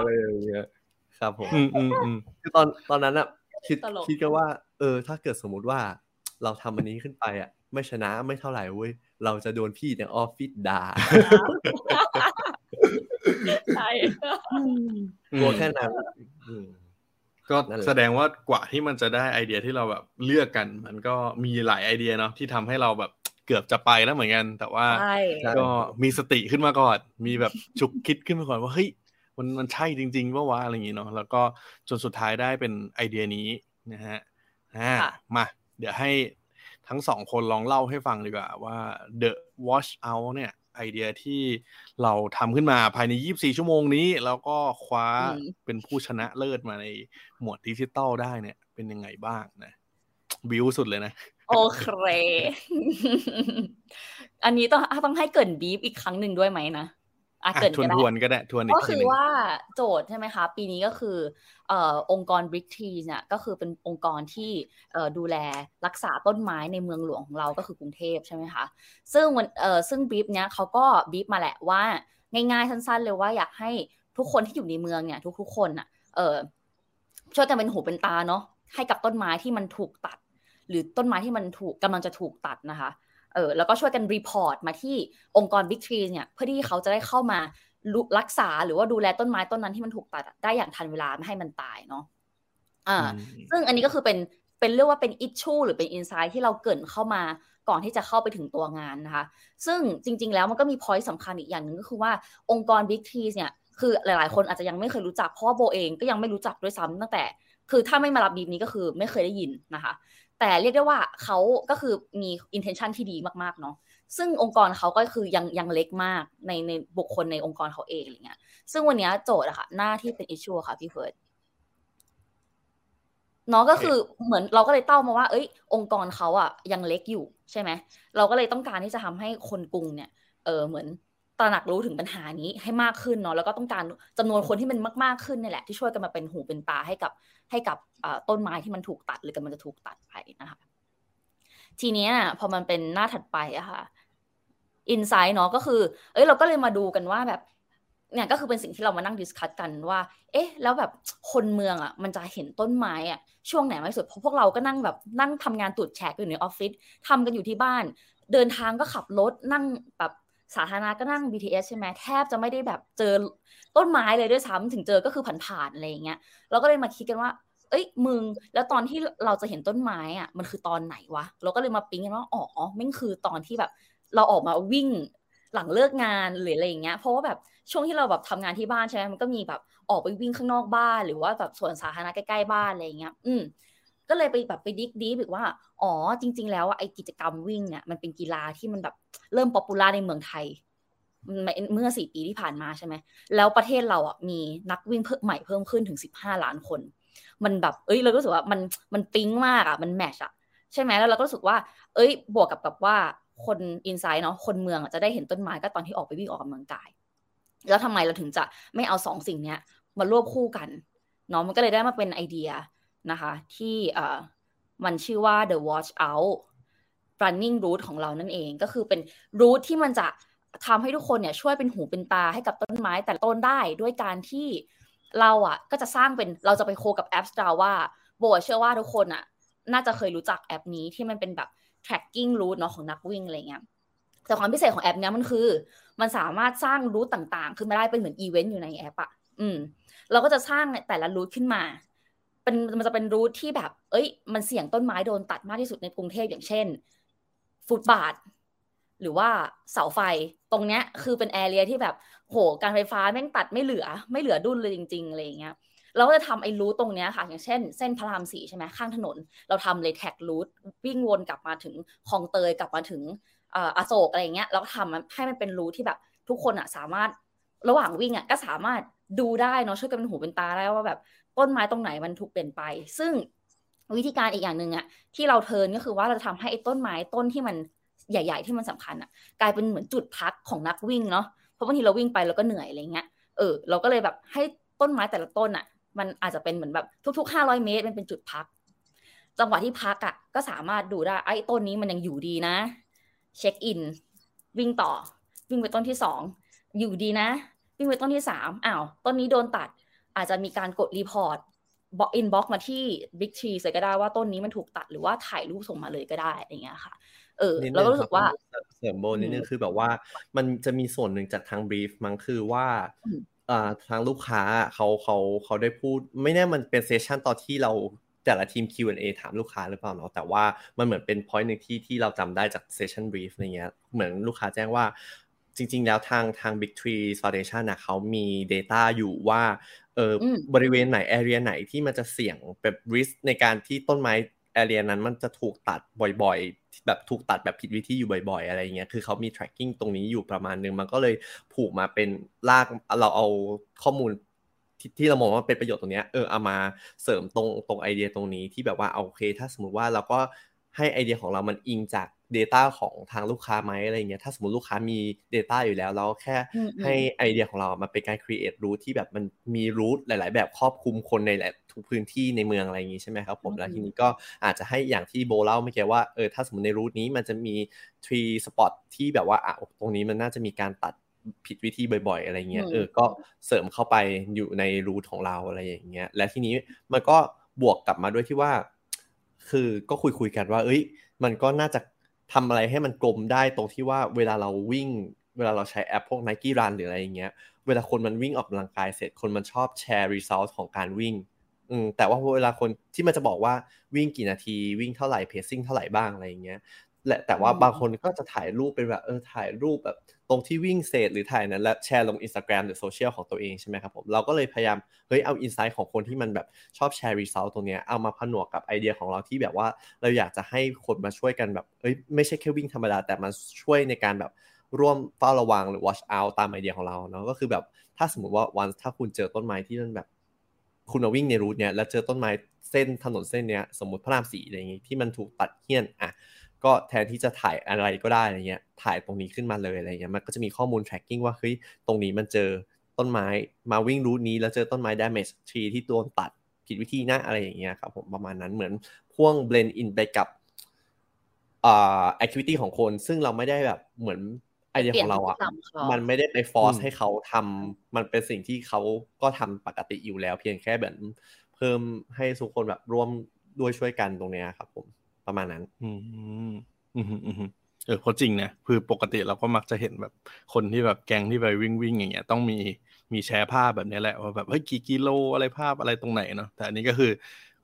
อะไรอย่างเงี้ยครับผมคือตอนนั้นอ่ะคิดกันว่าถ้าเกิดสมมุติว่าเราทำอันนี้ขึ้นไปอ่ะไม่ชนะไม่เท่าไหร่เว้ยเราจะโดนพี่ในออฟฟิศด่าใช่กลัวแค่นั้นก็แสดงว่ากว่าที่มันจะได้ไอเดียที่เราแบบเลือกกันมันก็มีหลายไอเดียเนาะที่ทำให้เราแบบเกือบจะไปแล้วเหมือนกันแต่ว่าก็มีสติขึ้นมาก่อนมีแบบฉุกคิดขึ้นมาก่อนว่าเฮ้ยมันใช่จริงๆป่ะวะอะไรอย่างงี้เนาะแล้วก็จนสุดท้ายได้เป็นไอเดียนี้นะฮะมาเดี๋ยวให้ทั้งสองคนลองเล่าให้ฟังดีกว่าว่า The Watch Out เนี่ยไอเดียที่เราทำขึ้นมาภายใน24ชั่วโมงนี้แล้วก็คว้าเป็นผู้ชนะเลิศมาในหมวดดิจิตอลได้เนี่ยเป็นยังไงบ้างนะบิวสุดเลยนะโอเคอันนี้ต้องให้เกินบีฟอีกครั้งหนึ่งด้วยไหมนะเกินก็ได้ทวนอีกทีนึงก็คือว่าโจทย์ใช่ไหมคะปีนี้ก็คือองค์กร Big Trees เนี่ยก็คือเป็นองค์กรที่ดูแลรักษาต้นไม้ในเมืองหลวงของเราก็คือกรุงเทพใช่ไหมคะซึ่งบีฟเนี้ยเขาก็บีฟมาแหละว่าง่ายๆสั้นๆเลยว่าอยากให้ทุกคนที่อยู่ในเมืองเนี่ยทุกๆคนอ่ะช่วยกันเป็นหูเป็นตาเนาะให้กับต้นไม้ที่มันถูกตัดหรือต้นไม้ที่มันกำลังจะถูกตัดนะคะแล้วก็ช่วยกันรีพอร์ตมาที่องค์กร Big Trees เนี่ยเพื่อที่เขาจะได้เข้ามารักษาหรือว่าดูแลต้นไม้ต้นนั้นที่มันถูกตัดได้อย่างทันเวลาไม่ให้มันตายเนาะซึ่งอันนี้ก็คือเป็นเรียกว่าเป็นอิชชูหรือเป็นอินไซต์ที่เราเกริ่นเข้ามาก่อนที่จะเข้าไปถึงตัวงานนะคะซึ่งจริงๆแล้วมันก็มีพอยต์สำคัญอีกอย่างนึงก็คือว่าองค์กร Big Trees เนี่ยคือหลายๆคนอาจจะยังไม่เคยรู้จักเพราะว่าโบเองก็ยังไม่รู้จักด้วยซ้ำตั้งแต่คือถ้าไม่มารับบีบนี้ก็คือไม่เคยได้ยินนะคะแต่เรียกได้ว่าเขาก็คือมี intention ที่ดีมากๆเนาะซึ่งองค์กรเขาก็คือยังเล็กมากในบุคคลในองค์กรเขาเองอะไรเงี้ยซึ่งวันนี้โจทย์อะค่ะหน้าที่เป็น issue ค่ะพี่เฟิร์สเนาะก็คือเหมือนเราก็เลยเต้ามาว่าองค์กรเขาอะยังเล็กอยู่ใช่ไหมเราก็เลยต้องการที่จะทำให้คนกรุงเนี่ยเหมือนตระหนักรู้ถึงปัญหานี้ให้มากขึ้นเนาะแล้วก็ต้องการจำนวนคนที่มันมากๆขึ้นนี่แหละที่ช่วยกันมาเป็นหูเป็นตาให้กับต้นไม้ที่มันถูกตัดหรือกันมันจะถูกตัดไปนะคะทีนี้พอมันเป็นหน้าถัดไปอะค่ะอินไซต์เนาะก็คือเราก็เลยมาดูกันว่าแบบเนี่ยก็คือเป็นสิ่งที่เรามานั่งดิสคัสกันว่าแล้วแบบคนเมืองอะมันจะเห็นต้นไม้อะช่วงไหนมากที่สุดเพราะพวกเราก็นั่งแบบนั่งทำงานตูดแฉกอยู่ในออฟฟิศทำกันอยู่ที่บ้านเดินทางก็ขับรถนั่งแบบสาธารณะก็นั่ง BTS ใช่ไหมแทบจะไม่ได้แบบเจอต้นไม้เลยด้วยซ้ำถึงเจอก็คือผ่านๆอะไรอย่างเงี้ยเราก็เลยมาคิดกันว่ามึงแล้วตอนที่เราจะเห็นต้นไม้อ่ะมันคือตอนไหนวะเราก็เลยมาปิ๊งกันว่าอ๋อแม่งคือตอนที่แบบเราออกมาวิ่ง หลังเลิกงานหรืออะไรอย่างเงี้ยเพราะว่าแบบช่วงที่เราแบบทำงานที่บ้านใช่ไหมมันก็มีแบบออกไปวิ่งข้างนอกบ้านหรือว่าแบบสวนสาธารณะใกล้ๆบ้านอะไรอย่างเงี้ยก็เลยไปแบบไปดิ๊กอีกว่าอ๋อจริงๆแล้วไอ้กิจกรรมวิ่งเนี่ยมันเป็นกีฬาที่มันแบบเริ่มป๊อปปูล่าในเมืองไทยเมื่อ4ปีที่ผ่านมาใช่ไหมแล้วประเทศเราอ่ะมีนักวิ่งใหม่เพิ่มขึ้นถึง15ล้านคนมันแบบเอ้ยเราก็รู้สึกว่ามันปิ๊งมากอ่ะมันแมชอ่ะใช่ไหมแล้วเราก็รู้สึกว่าเอ้ยบวกกับว่าคนอินไซด์เนาะคนเมืองจะได้เห็นต้นไม้ก็ตอนที่ออกไปวิ่งออกกำลังกายแล้วทำไมเราถึงจะไม่เอา2สิ่งนี้มารวบคู่กันเนาะมันก็เลยได้มาเป็นไอเดียนะคะที่มันชื่อว่า The Watch Out Running Route ของเรานั่นเองก็คือเป็นรูทที่มันจะทำให้ทุกคนเนี่ยช่วยเป็นหูเป็นตาให้กับต้นไม้แต่ต้นได้ด้วยการที่เราอ่ะก็จะสร้างเป็นเราจะไปโคกับแอป Strava โบเชื่อว่าทุกคนอ่ะน่าจะเคยรู้จักแอปนี้ที่มันเป็นแบบ tracking route เนาะของนักวิ่งอะไรเงี้ยแต่ความพิเศษของแอปเนี้ยมันคือมันสามารถสร้างรูทต่างๆขึ้นมาได้เป็นเหมือนอีเวนต์อยู่ในแอปอ่ะเราก็จะสร้างแต่ละรูทขึ้นมามันจะเป็นรูทที่แบบเอ้ยมันเสี่ยงต้นไม้โดนตัดมากที่สุดในกรุงเทพอย่างเช่นฟุตบาทหรือว่าเสาไฟตรงเนี้ยคือเป็นแอเรียที่แบบโหการไฟฟ้าแม่งตัดไม่เหลือดุลเลยจริงๆอะไรอย่างเงี้ยเราก็จะทำไอ้รูทตรงเนี้ยค่ะอย่างเช่นเส้นพระราม4ใช่ไหมข้างถนนเราทำเลยแท็กรูทวิ่งวนกลับมาถึงคลองเตยกลับมาถึงอโศกอะไรอย่างเงี้ยเราก็ทำให้มันเป็นรูทที่แบบทุกคนอ่ะสามารถระหว่างวิ่งอ่ะก็สามารถดูได้เนาะช่วยกันเป็นหูเป็นตาได้ว่าแบบต้นไม้ตรงไหนมันถูกเปลี่ยนไปซึ่งวิธีการอีกอย่างนึงอ่ะที่เราเทิร์นก็คือว่าเราทำให้ไอ้ต้นไม้ต้นที่มันใหญ่ๆที่มันสำคัญอ่ะกลายเป็นเหมือนจุดพักของนักวิ่งเนาะเพราะบางทีเราวิ่งไปแล้วก็เหนื่อยอะไรเงี้ยเราก็เลยแบบให้ต้นไม้แต่ละต้นอ่ะมันอาจจะเป็นเหมือนแบบทุกๆ500เมตรมันเป็นจุดพักจังหวะที่พักอ่ะก็สามารถดูได้ไอ้ต้นนี้มันยังอยู่ดีนะเช็คอินวิ่งต่อวิ่งไปต้นที่2อยู่ดีนะวิ่งไปต้นที่3อ้าวต้นนี้โดนตัดอาจจะมีการกดรีพอร์ตอินบ็อกซ์มาที่ Big Trees เลยก็ได้ว่าต้นนี้มันถูกตัดหรือว่าถ่ายรูปส่งมาเลยก็ได้อย่างเงี้ยค่ะเราก็รู้สึกว่าเสริมโบนิดนึงคือแบบว่ามันจะมีส่วนหนึ่งจากทางบรีฟมั้งคือว่าทางลูกค้าเขาได้พูดไม่แน่มันเป็นเซสชั่นตอนที่เราแต่ละทีม Q&A ถามลูกค้าหรือเปล่าเนาะแต่ว่ามันเหมือนเป็น point นึงที่เราจำได้จากเซสชั่นบรีฟอะไรเงี้ยเหมือนลูกค้าแจ้งว่าจริงๆแล้วทาง Big Trees Foundation นะเขามี data อยู่ว่าบริเวณไหน area ไหนที่มันจะเสี่ยงแบบ risk ในการที่ต้นไม้ area นั้นมันจะถูกตัดบ่อยๆแบบถูกตัดแบบผิดวิธีอยู่บ่อยๆอะไรอย่างเงี้ยคือเขามี tracking ตรงนี้อยู่ประมาณนึงมันก็เลยผูกมาเป็นลากเราเอาข้อมูลที่เรามองว่าเป็นประโยชน์ตรงเนี้ยเอามาเสริมตรงไอเดียตรงนี้ที่แบบว่าโอเคถ้าสมมุติว่าเราก็ให้ไอเดียของเรามันอิงจาก data ของทางลูกค้าไหมอะไรเงี้ยถ้าสมมติลูกค้ามี data อยู่แล้วเราแค่ให้ไอเดียของเรามาเป็นการ create route ที่แบบมันมี route หลายๆแบบครอบคลุมคนในหลายทุกพื้นที่ในเมืองอะไรอย่างงี้ใช่ไหมครับผมแล้วทีนี้ก็อาจจะให้อย่างที่โบเล่าเมื่อกี้ว่าถ้าสมมติใน route นี้มันจะมี tree spot ที่แบบว่าตรงนี้มันน่าจะมีการตัดผิดวิธีบ่อยๆอะไรเงี้ยก็เสริมเข้าไปอยู่ใน route ของเราอะไรอย่างเงี้ยและทีนี้มันก็บวกกลับมาด้วยที่ว่าคือก็คุยกันว่าเอ้ยมันก็น่าจะทำอะไรให้มันกลมได้ตรงที่ว่าเวลาเราวิ่งเวลาเราใช้แอปพวก Nike Run หรืออะไรอย่างเงี้ยเวลาคนมันวิ่งออกกำลังกายเสร็จคนมันชอบแชร์ result ของการวิ่งแต่ว่าเวลาคนที่มันจะบอกว่าวิ่งกี่นาทีวิ่งเท่าไหร่ pacing เท่าไหร่บ้างอะไรอย่างเงี้ยแต่ว่าบางคนก็จะถ่ายรูปเป็นแบบถ่ายรูปแบบตรงที่วิ่งเสร็จหรือถ่ายนั้นแล้วแชร์ลง Instagram หรือโซเชียลของตัวเองใช่ไหมครับผมเราก็เลยพยายามเอา insight ของคนที่มันแบบชอบแชร์ result ตรงเนี้ยเอามาผนวกกับไอเดียของเราที่แบบว่าเราอยากจะให้คนมาช่วยกันแบบไม่ใช่แค่วิ่งธรรมดาแต่มันช่วยในการแบบร่วมเฝ้าระวังหรือ watch out ตามไอเดียของเราเนาะก็คือแบบถ้าสมมติว่าวันถ้าคุณเจอต้นไม้ที่มันแบบคุณวิ่งในรูทเนี้ยแล้วเจอต้นไม้เส้นถนนเส้นเนี้ยสมมติพระราม4อะไรอย่างงี้ที่มันถูกตัดเหี้ยนก็แทนที่จะถ่ายอะไรก็ได้อะไรเงี้ยถ่ายตรงนี้ขึ้นมาเลยอะไรเงี้ยมันก็จะมีข้อมูล tracking ว่าเฮ้ยตรงนี้มันเจอต้นไม้มาวิ่งรูทนี้แล้วเจอต้นไม้ damage tree ที่โดนตัดผิดวิธีนะอะไรอย่างเงี้ยครับผมประมาณนั้นเหมือนพ่วง blend in ไปกับactivity ของคนซึ่งเราไม่ได้แบบเหมือนไอเดียของเราอ่ะมันไม่ได้ไป force ให้เขาทำมันเป็นสิ่งที่เขาก็ทำปกติอยู่แล้วเพียงแค่แบบเพิ่มให้ทุกคนแบบร่วมด้วยช่วยกันตรงเนี้ยครับผมประมาณนั้นเพราะจริงนะคือปกติเราก็มักจะเห็นแบบคนที่แบบแก๊งที่ไปวิ่งอย่างเงี้ยต้องมีแชร์ภาพแบบนี้แหละว่าแบบเฮ้ยกี่กิโลอะไรภาพอะไรตรงไหนเนาะแต่อันนี้ก็คือ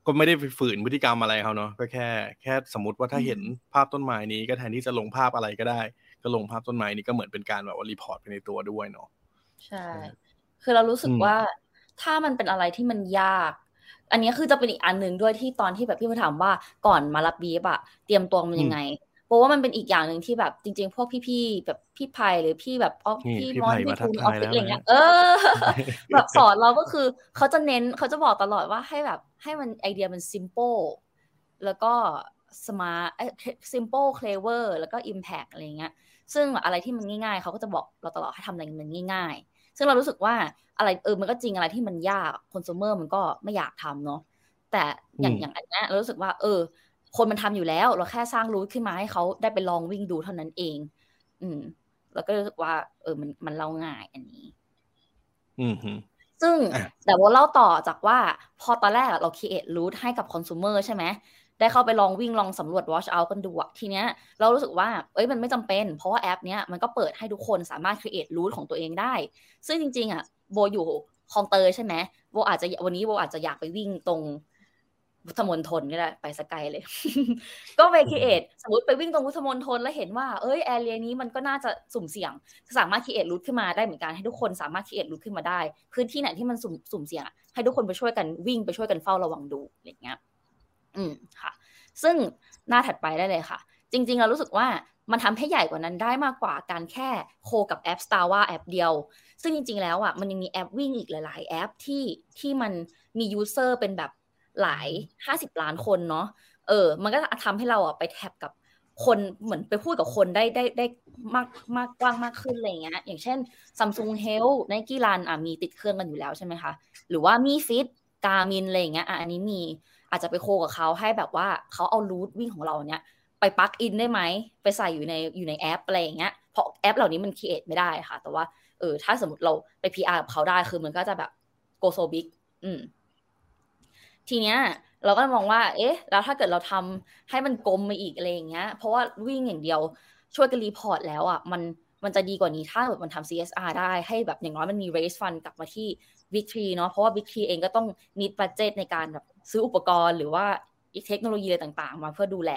ก็ไม่ได้ไปฝืนพฤติกรรมอะไรเขาเนาะก็แค่สมมติว่าถ้าเห็นภาพต้นไม้นี้ก็แทนที่จะลงภาพอะไรก็ได้ ก็ลงภาพต้นไม้นี่ก็เหมือนเป็นการแบบว่ารีพอร์ตไปในตัวด้วยเนาะใช่คือเรารู้สึกว่าถ้ามันเป็นอะไรที่มันยากอันนี้คือจะเป็นอีกอันนึงด้วยที่ตอนที่แบบพี่มาถามว่าก่อนมารับบีฟอะเตรียมตัวมันยังไงเพราะว่ามันเป็นอีกอย่างนึงที่แบบจริงๆพวกพี่ๆแบบพี่ไพหรือพี่แบบออฟพี่มอนพี่ทูนออฟอะไรอย่างเงี้ยแบบสอนเราก็คือเขาจะเน้นเขาจะบอกตลอดว่าให้แบบให้มันไอเดียมันซิมเปิ้ลแล้วก็สมาร์ทซิมเปิ้ลเคลเวอร์แล้วก็อิมแพคอะไรอย่างเงี้ยซึ่งอะไรที่มันง่ายๆเขาก็จะบอกเราตลอดให้ทำอะไรมันง่ายๆซึ่งเรารู้สึกว่าอะไรมันก็จริงอะไรที่มันยากคอนซูเมอร์มันก็ไม่อยากทำเนาะแต่อย่างอันนี้เรารู้สึกว่าคนมันทำอยู่แล้วเราแค่สร้างรูทขึ้นมาให้เขาได้ไปลองวิ่งดูเท่านั้นเองแล้วก็รู้สึกว่ามันเล่าง่ายอันนี้ซึ่งแต่ว่าเล่าต่อจากว่าพอตอนแรกเรา create รูทให้กับ consumer ใช่ไหมได้เข้าไปลองวิ่งลองสำรวจ watch out กันดูอะทีเนี้ยเรารู้สึกว่ามันไม่จำเป็นเพราะว่าแอปเนี้ยมันก็เปิดให้ทุกคนสามารถ create รูทของตัวเองได้ซึ่งจริงๆอะโบอยู่คลองเตยใช่ไหมโบอาจจะวันนี้โบอาจจะอยากไปวิ่งตรงพุทธมณฑลก็ได้ไปสกายเลยก็ไปครีเอทสมมติไปวิ่งตรงพุทธมณฑลแล้วเห็นว่าแอเรียนี้มันก็น่าจะสุ่มเสี่ยงสามารถครีเอทรูทขึ้นมาได้เหมือนกันให้ทุกคนสามารถครีเอทรูทขึ้นมาได้พื้นที่ไหนที่มันสุ่มเสี่ยงให้ทุกคนไปช่วยกันวิ่งไปช่วยกันเฝ้าระวังดูอะไรเงี้ยค่ะซึ่งหน้าถัดไปได้เลยค่ะจริงๆเรารู้สึกว่ามันทำให้ใหญ่กว่านั้นได้มากกว่าการแค่โคกับแอป Strava แอปเดียวซึ่งจริงๆแล้วอ่ะมันยังมีแอปวิ่งอีกหลายๆแอปที่มันมียูเซอร์เป็นแบบหลาย50ล้านคนเนาะมันก็ทำให้เราอ่ะไปแท็บกับคนเหมือนไปพูดกับคนได้มากกว้างมากขึ้นอะไรอย่างเงี้ยอย่างเช่น Samsung Health Nike Run อ่ะมีติดเครื่องกันอยู่แล้วใช่ไหมคะหรือว่า Mi Fit Garmin อะไรอย่างเงี้ยอันนี้มีอาจจะไปโคกับเขาให้แบบว่าเขาเอารูทวิ่งของเราเนี่ยไปปลั๊กอินได้ไหมไปใส่อยู่ในแอปอะไรอย่างเงี้ยเพราะแอปเหล่านี้มันครีเอทไม่ได้ค่ะแต่ว่าถ้าสมมติเราไป PR กับเขาได้คือมันก็จะแบบ go so big ทีเนี้ยเราก็มองว่าแล้วถ้าเกิดเราทำให้มันกลมไปอีกอะไรอย่างเงี้ยเพราะว่าวิ่งอย่างเดียวช่วยกันรีพอร์ตแล้วอ่ะมันจะดีกว่านี้ถ้าแบบมันทำ CSR ได้ให้แบบอย่างน้อยมันมี raise fund กลับมาที่ Big Tree เนาะเพราะว่า Big Tree เองก็ต้อง need budget ในการแบบซื้ออุปกรณ์หรือว่าอีกเทคโนโลยีอะไรต่างๆมาเพื่อดูแล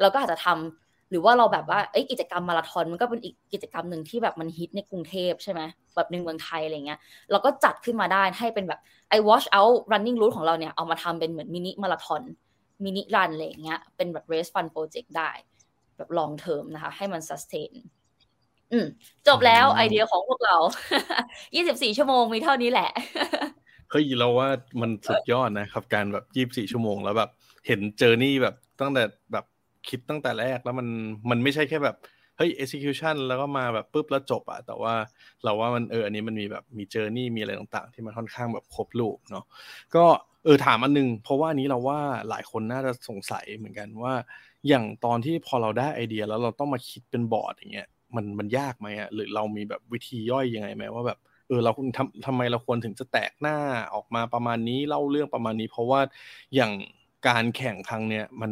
เราก็อาจจะทำหรือว่าเราแบบว่ากิจกรรมมาราธอนมันก็เป็นอีกกิจกรรมนึงที่แบบมันฮิตในกรุงเทพใช่ไหมแบบในเมืองไทยอะไรเงี้ยเราก็จัดขึ้นมาได้ให้เป็นแบบไอ้ watch out running route ของเราเนี่ยเอามาทำเป็นเหมือนมินิมาราธอนมินิรันอะไรเงี้ยเป็นแบบ race fund project ได้แบบ long term นะคะให้มัน sustain จบแล้วไอเดียของพวกเรา 24 ชั่วโมงมีเท่านี้แหละ เฮ้ยเราว่ามันสุดยอดนะครับการแบบ24ชั่วโมงแล้วแบบเห็นเจอร์นี่แบบตั้งแต่แบบคิดตั้งแต่แรกแล้วมันไม่ใช่แค่แบบเฮ้ย execution แล้วก็มาแบบปุ๊บแล้วจบอะแต่ว่าเราว่ามันอันนี้มันมีแบบมี journey มีอะไรต่างๆที่มันค่อนข้างแบบครบรูปเนาะก็ถามอันนึงเพราะว่านี้เราว่าหลายคนน่าจะสงสัยเหมือนกันว่าอย่างตอนที่พอเราได้ไอเดียแล้วเราต้องมาคิดเป็นบอร์ดอย่างเงี้ยมันยากไหมอะหรือเรามีแบบวิธีย่อยยังไงไหมว่าแบบเราทำไมเราควรถึงจะแตกหน้าออกมาประมาณนี้เล่าเรื่องประมาณนี้เพราะว่าอย่างการแข่งครั้งเนี้ยมั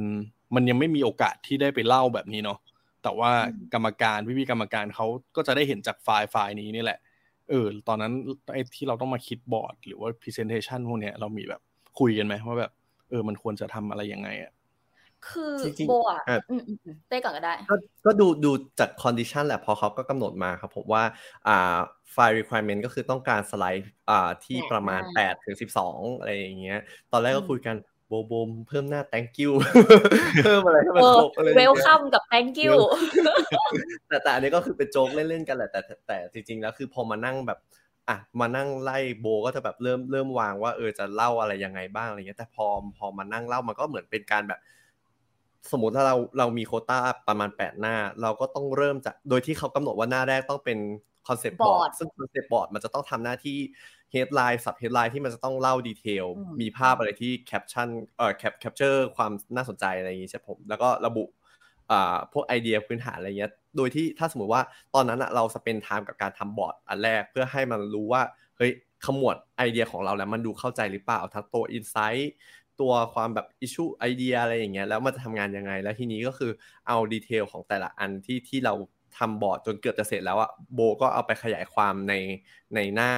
นยังไม่มีโอกาสที่ได้ไปเล่าแบบนี้เนาะแต่ว่ากรรมการพี่ๆกรรมการเขาก็จะได้เห็นจากไฟล์นี้นี่แหละตอนนั้นไอ้ที่เราต้องมาคิดบอร์ดหรือว่า presentation พวกเนี้ยเรามีแบบคุยกันไหมว่าแบบมันควรจะทำอะไรยังไงอ่ะคือโบอ่ะเต้ก่อนก็ได้ก็ดูจาก condition แหละพอเขาก็กำหนดมาครับผมว่าfile requirement ก็คือต้องการสไลด์ที่ประมาณ8ถึง12อะไรอย่างเงี้ยตอนแรกก็คุยกันโบมเพิ่มหน้า thank you เพิ่มอะไรให้มันครบอะไร welcome กับ thank you แต่อันนี้ก็คือเป็นโจ๊กเล่นๆกันแหละแต่จริงๆแล้วคือพอมานั่งแบบมานั่งไล่โบก็จะแบบเริ่มวางว่าจะเล่าอะไรยังไงบ้างอะไรเงี้ยแต่พอมานั่งเล่ามันก็เหมือนเป็นการแบบสมมุติถ้าเรามีโควต้าประมาณ8หน้าเราก็ต้องเริ่มจากโดยที่เขากำหนดว่าหน้าแรกต้องเป็นคอนเซปต์บอร์ดซึ่งคอนเซปต์บอร์ดมันจะต้องทำหน้าที่เฮดไลน์ซับเฮดไลน์ที่มันจะต้องเล่าดีเทลมีภาพอะไรที่แคปชั่นแคปเจอร์ความน่าสนใจอะไรอย่างงี้ใช่ผมแล้วก็ระบุพวกไอเดียพื้นฐานอะไรเงี้ยโดยที่ถ้าสมมุติว่าตอนนั้นอะเราสเปนไทม์กับการทำบอร์ดอันแรกเพื่อให้มันรู้ว่าเฮ้ยขมวดไอเดียของเราแล้วมันดูเข้าใจหรือเปล่าทั้งตัวอินไซต์ตัวความแบบ issue ไอเดียอะไรอย่างเงี้ยแล้วมันจะทำงานยังไงแล้วทีนี้ก็คือเอาดีเทลของแต่ละอันที่เราทำบอร์ดจนเกือบจะเสร็จแล้วอะโบก็เอาไปขยายความในหน้า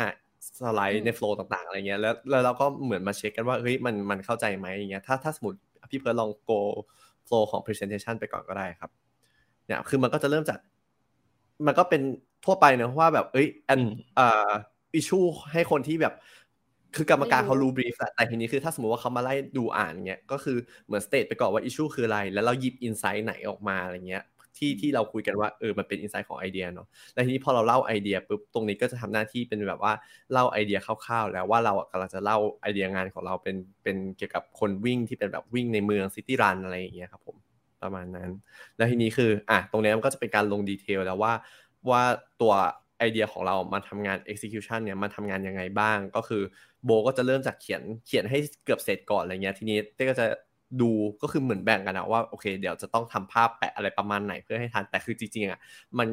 สไลด์ในโฟล์ต่างๆอะไรเงี้ยแล้วเราก็เหมือนมาเช็คกันว่าเฮ้ยมันเข้าใจไหมอย่างเงี้ยถ้าสมมติพี่เพิร์ลลองโกโฟล์ของ presentation ไปก่อนก็ได้ครับเนี่ยคือมันก็จะเริ่มจาก มันก็เป็นทั่วไปนะว่าแบบอิชชูให้คนที่แบบคือกรรมการเขารู้บรีฟแต่ทีนี้คือถ้าสมมติว่าเขามาไล่ดูอ่านเงี้ยก็คือเหมือนสเตทไปก่อนว่าอิชชูคืออะไรแล้วเราหยิบอินไซต์ไหนออกมาอะไรเงี้ยที่เราคุยกันว่ามันเป็นอินไซต์ของไอเดียเนาะแล้วทีนี้พอเราเล่าไอเดียปุ๊บตรงนี้ก็จะทำหน้าที่เป็นแบบว่าเล่าไอเดียคร่าวๆแล้วว่าเรากำลังจะเล่าไอเดียงานของเราเป็นเกี่ยวกับคนวิ่งที่เป็นแบบวิ่งในเมืองซิตี้รันอะไรอย่างเงี้ยครับผมประมาณนั้นแล้วทีนี้คือตรงนี้มันก็จะเป็นการลงดีเทลแล้วว่าตัวไอเดียของเรามันทำงาน execution เนี่ยมันทำงานยังไงบ้างก็คือโบก็จะเริ่มจากเขียนให้เกือบเสร็จก่อนอะไรเงี้ยทีนี้เต้ก็จะดูก็คือเหมือนแบ่งกันนะว่าโอเคเดี๋ยวจะต้องทำภาพแปะอะไรประมาณไหนเพื่อให้ทันแต่คือจริงๆอ่ะมั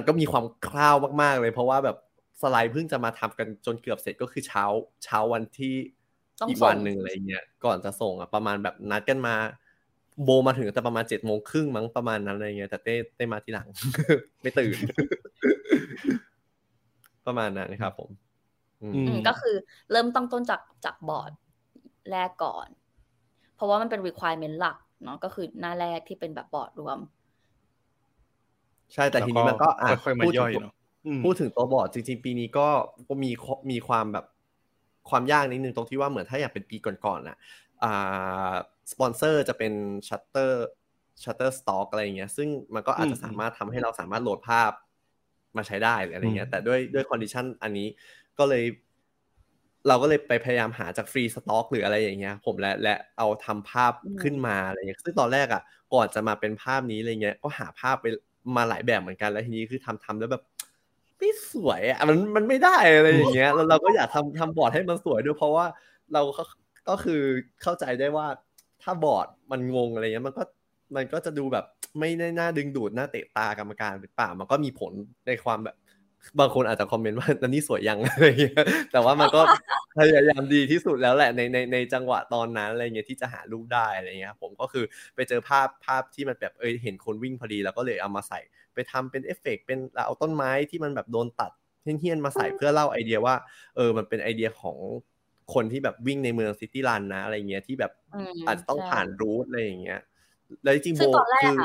นก็มีความคร่าวมากๆเลยเพราะว่าแบบสไลด์เพิ่งจะมาทำกันจนเกือบเสร็จก็คือเช้าวันที่อีกวันนึงอะไรเงี้ยก่อนจะส่งอ่ะประมาณแบบนัดกันมาโบมาถึงแต่ประมาณ 7:30 นมั้งประมาณนั้นอะไรเงี้ยแต่เต้มาทีหลัง ไม่ตื่น ประมาณนั้นนะครับผมก็คือเริ่มตั้งต้นจากบอร์ดแรกก่อนเพราะว่ามันเป็น requirement หลักเนาะก็คือหน้าแรกที่เป็นแบบบอร์ดรวมใช่แต่ทีนี้มันก็ค่อยมาย่อยเนาะพูดถึงตัวบอร์ดจริงๆปีนี้ก็มีความแบบความยากนิดนึงตรงที่ว่าเหมือนถ้าอยากเป็นปีก่อนๆน่ะสปอนเซอร์จะเป็นชัตเตอร์สต็อกอะไรอย่างเงี้ยซึ่งมันก็อาจจะสามารถทำให้เราสามารถโหลดภาพมาใช้ได้อะไรเงี้ยแต่ด้วยคอนดิชันอันนี้ก็เลยเราก็เลยไปพยายามหาจากฟรีสต็อกหรืออะไรอย่างเงี้ยผมและเอาทำภาพขึ้นมาอะไรอย่างเงี้ยซึ่งตอนแรกอ่ะก่อนจะมาเป็นภาพนี้อะไรเงี้ยก็หาภาพไปมาหลายแบบเหมือนกันแล้วทีนี้คือทำแล้วแบบไม่สวยอ่ะมันไม่ได้อะไรอย่างเงี้ยแล้วเราก็อยากทำบอร์ดให้มันสวยด้วยเพราะว่าเราก็คือเข้าใจได้ว่าถ้าบอร์ดมันงงอะไรเงี้ยมันก็จะดูแบบไม่น่าดึงดูดน่าเตะตากรรมการหรือเปล่ามันก็มีผลในความแบบบางคนอาจจะคอมเมนต์ว่าอันนี้สวยยังอะไรเงี้ยแต่ว่ามันก็พยายามดีที่สุดแล้วแหละในจังหวะตอนนั้นอะไรเงี้ยที่จะหารูปได้อะไรเงี้ยผมก็คือไปเจอภาพที่มันแบบเห็นคนวิ่งพอดีแล้วก็เลยเอามาใส่ไปทำเป็นเอฟเฟกต์เป็นเอาต้นไม้ที่มันแบบโดนตัดเหี้ยนๆมาใส่เพื่อเล่าไอเดียว่ามันเป็นไอเดียของคนที่แบบวิ่งในเมืองซิตี้รันนะอะไรเงี้ยที่แบบอาจจะต้องผ่านรูทอะไรอย่างเงี้ยแล้วจริงๆโบคือ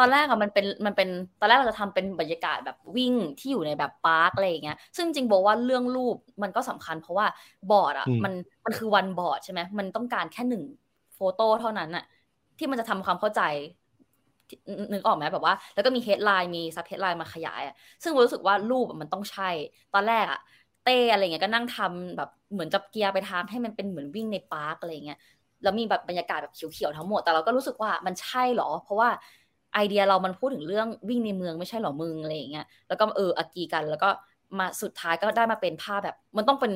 ตอนแรกอะมันเป็นตอนแรกเราจะทำเป็นบรรยากาศแบบวิ่งที่อยู่ในแบบพาร์คอะไรอย่างเงี้ยซึ่งจริงบอกว่าเรื่องรูปมันก็สำคัญเพราะว่าบอร์ดอะมันคือวันบอร์ดใช่ไหมมันต้องการแค่1โฟโต้เท่านั้นอะที่มันจะทำความเข้าใจนึกออกไหมแบบว่าแล้วก็มีเฮดไลน์มีซับเฮดไลน์มาขยายอะซึ่งรู้สึกว่ารูปมันต้องใช่ตอนแรกอะเต้อะไรเงี้ยก็นั่งทำแบบเหมือนจับเกียร์ไปทางให้มันเป็นเหมือนวิ่งในพาร์คอะไรเงี้ยแล้วมีแบบบรรยากาศแบบเขียวๆทั้งหมดแต่เราก็รู้สึกว่ามันใช่หรอเพราะว่าไอเดียเรามันพูดถึงเรื่องวิ่งในเมืองไม่ใช่หรอมึงอะไรอย่างเงี้ยแล้วก็อากีกันแล้วก็มาสุดท้ายก็ได้มาเป็นภาพแบบมันต้องเป็น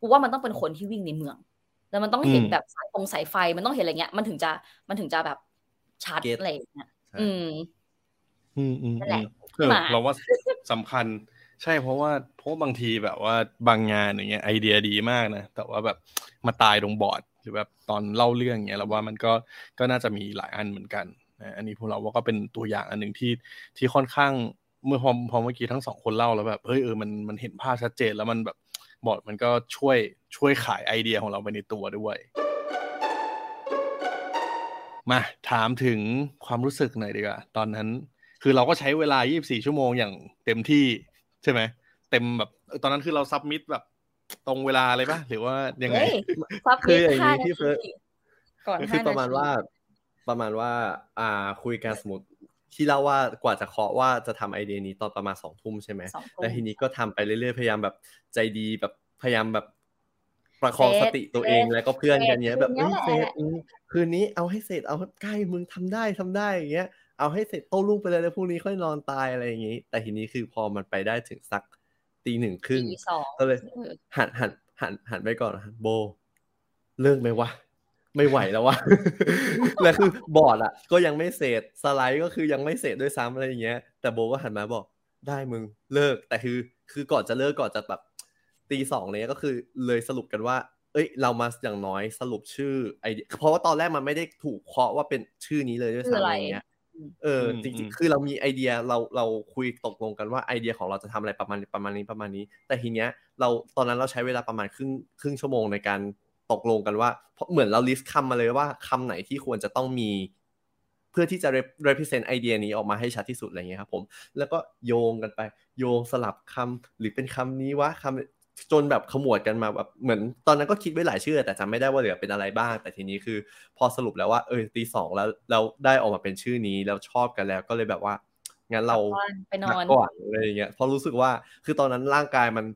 กูว่ามันต้องเป็นคนที่วิ่งในเมืองแล้วมันต้องเห็นแบบสายไฟมันต้องเห็นอะไรเงี้ยมันถึงจะแบบชัดอะไรอย่างเงี้ยนั่นแหละเราว่าสำคัญใช่เพราะบางทีแบบว่าบางงานอย่างเงี้ยไอเดียดีมากนะแต่ว่าแบบมาตายตรงบอร์ดหรือแบบตอนเล่าเรื่องเงี้ยเราว่ามันก็น่าจะมีหลายอันเหมือนกันอันนี้พวกเราว่าก็เป็นตัวอย่างอันนึงที่ค่อนข้างเมื่อพอเมื่อกี้ทั้ง2คนเล่าแล้วแบบเฮ้ยมันเห็นภาพชัดเจนแล้วมันแบบบอร์ดมันก็ช่วยขายไอเดียของเราไปในตัวด้วยมาถามถึงความรู้สึกหน่อยดีกว่าตอนนั้นคือเราก็ใช้เวลา24ชั่วโมงอย่างเต็มที่ใช่ไหมเต็มแบบตอนนั้นคือเราซับมิตแบบตรงเวลาอะไรป่ะหรือว่ายังไงคืออย่างนี้ที่เฟิร์สก่อนคือประมาณว่าคุยกันสมมติที่เล่าว่ากว่าจะเคาะว่าจะทำไอเดียนี้ตอนประมาณ 2 ทุ่มใช่ไหมแต่ทีนี้ก็ทำไปเรื่อยๆพยายามแบบใจดีแบบพยายามแบบประคองสติตัวเองแล้วก็เพื่อนกันเนี้ยแบบเสร็จคืนนี้เอาให้เสร็จเอาใกล้มึงทำได้อย่างเงี้ยเอาให้เสร็จโต้รุ่งไปเลยแล้วพรุ่งนี้ค่อยนอนตายอะไรอย่างงี้แต่ทีนี้คือพอมันไปได้ถึงสัก 1:30 นก็เลยหันไปก่อนโบเลิกไหมวะไม่ไหวแล้ววะและคือบอร์ดอ่ะก็ยังไม่เสร็จสไลด์ก็คือยังไม่เสร็จด้วยซ้ำอะไรอย่างเงี้ยแต่โบก็หันมาบอกได้มึงเลิกแต่คือก่อนจะเลิกก่อนจะแบบ 2:00 นเลยก็คือเลยสรุปกันว่าเอ้ยเรามาอย่างน้อยสรุปชื่อไอเดียเพราะว่าตอนแรกมันไม่ได้ถูกเคาะว่าเป็นชื่อนี้เลยด้วยซ้ำอะไรอย่างเงี้ยจริงๆคือเรามีไอเดียเราคุยตกลงกันว่าไอเดียของเราจะทำอะไรประมาณนี้แต่ทีเนี้ยเราตอนนั้นเราใช้เวลาประมาณครึ่งชั่วโมงในการตกลงกันว่าเหมือนเราลิสต์คำมาเลยว่าคำไหนที่ควรจะต้องมี เพื่อที่จะ represent ไอเดียนี้ออกมาให้ชัดที่สุดอะไรเงี้ยครับผมแล้วก็โยงกันไปโยงสลับคำหรือเป็นคำนี้วะคำจนแบบขมวดกันมาแบบเหมือนตอนนั้นก็คิดไว้หลายชื่อแต่จำไม่ได้ว่าเหลือเป็นอะไรบ้างแต่ทีนี้คือพอสรุปแล้วว่าตีสองแล้วเราได้ออกมาเป็นชื่อนี้แล้วชอบกันแล้วก็เลยแบบว่างั้นเราไปนอนก่อนอะไรเงี้ยพอรู้สึกว่าคือตอนนั้นร่างกายมัน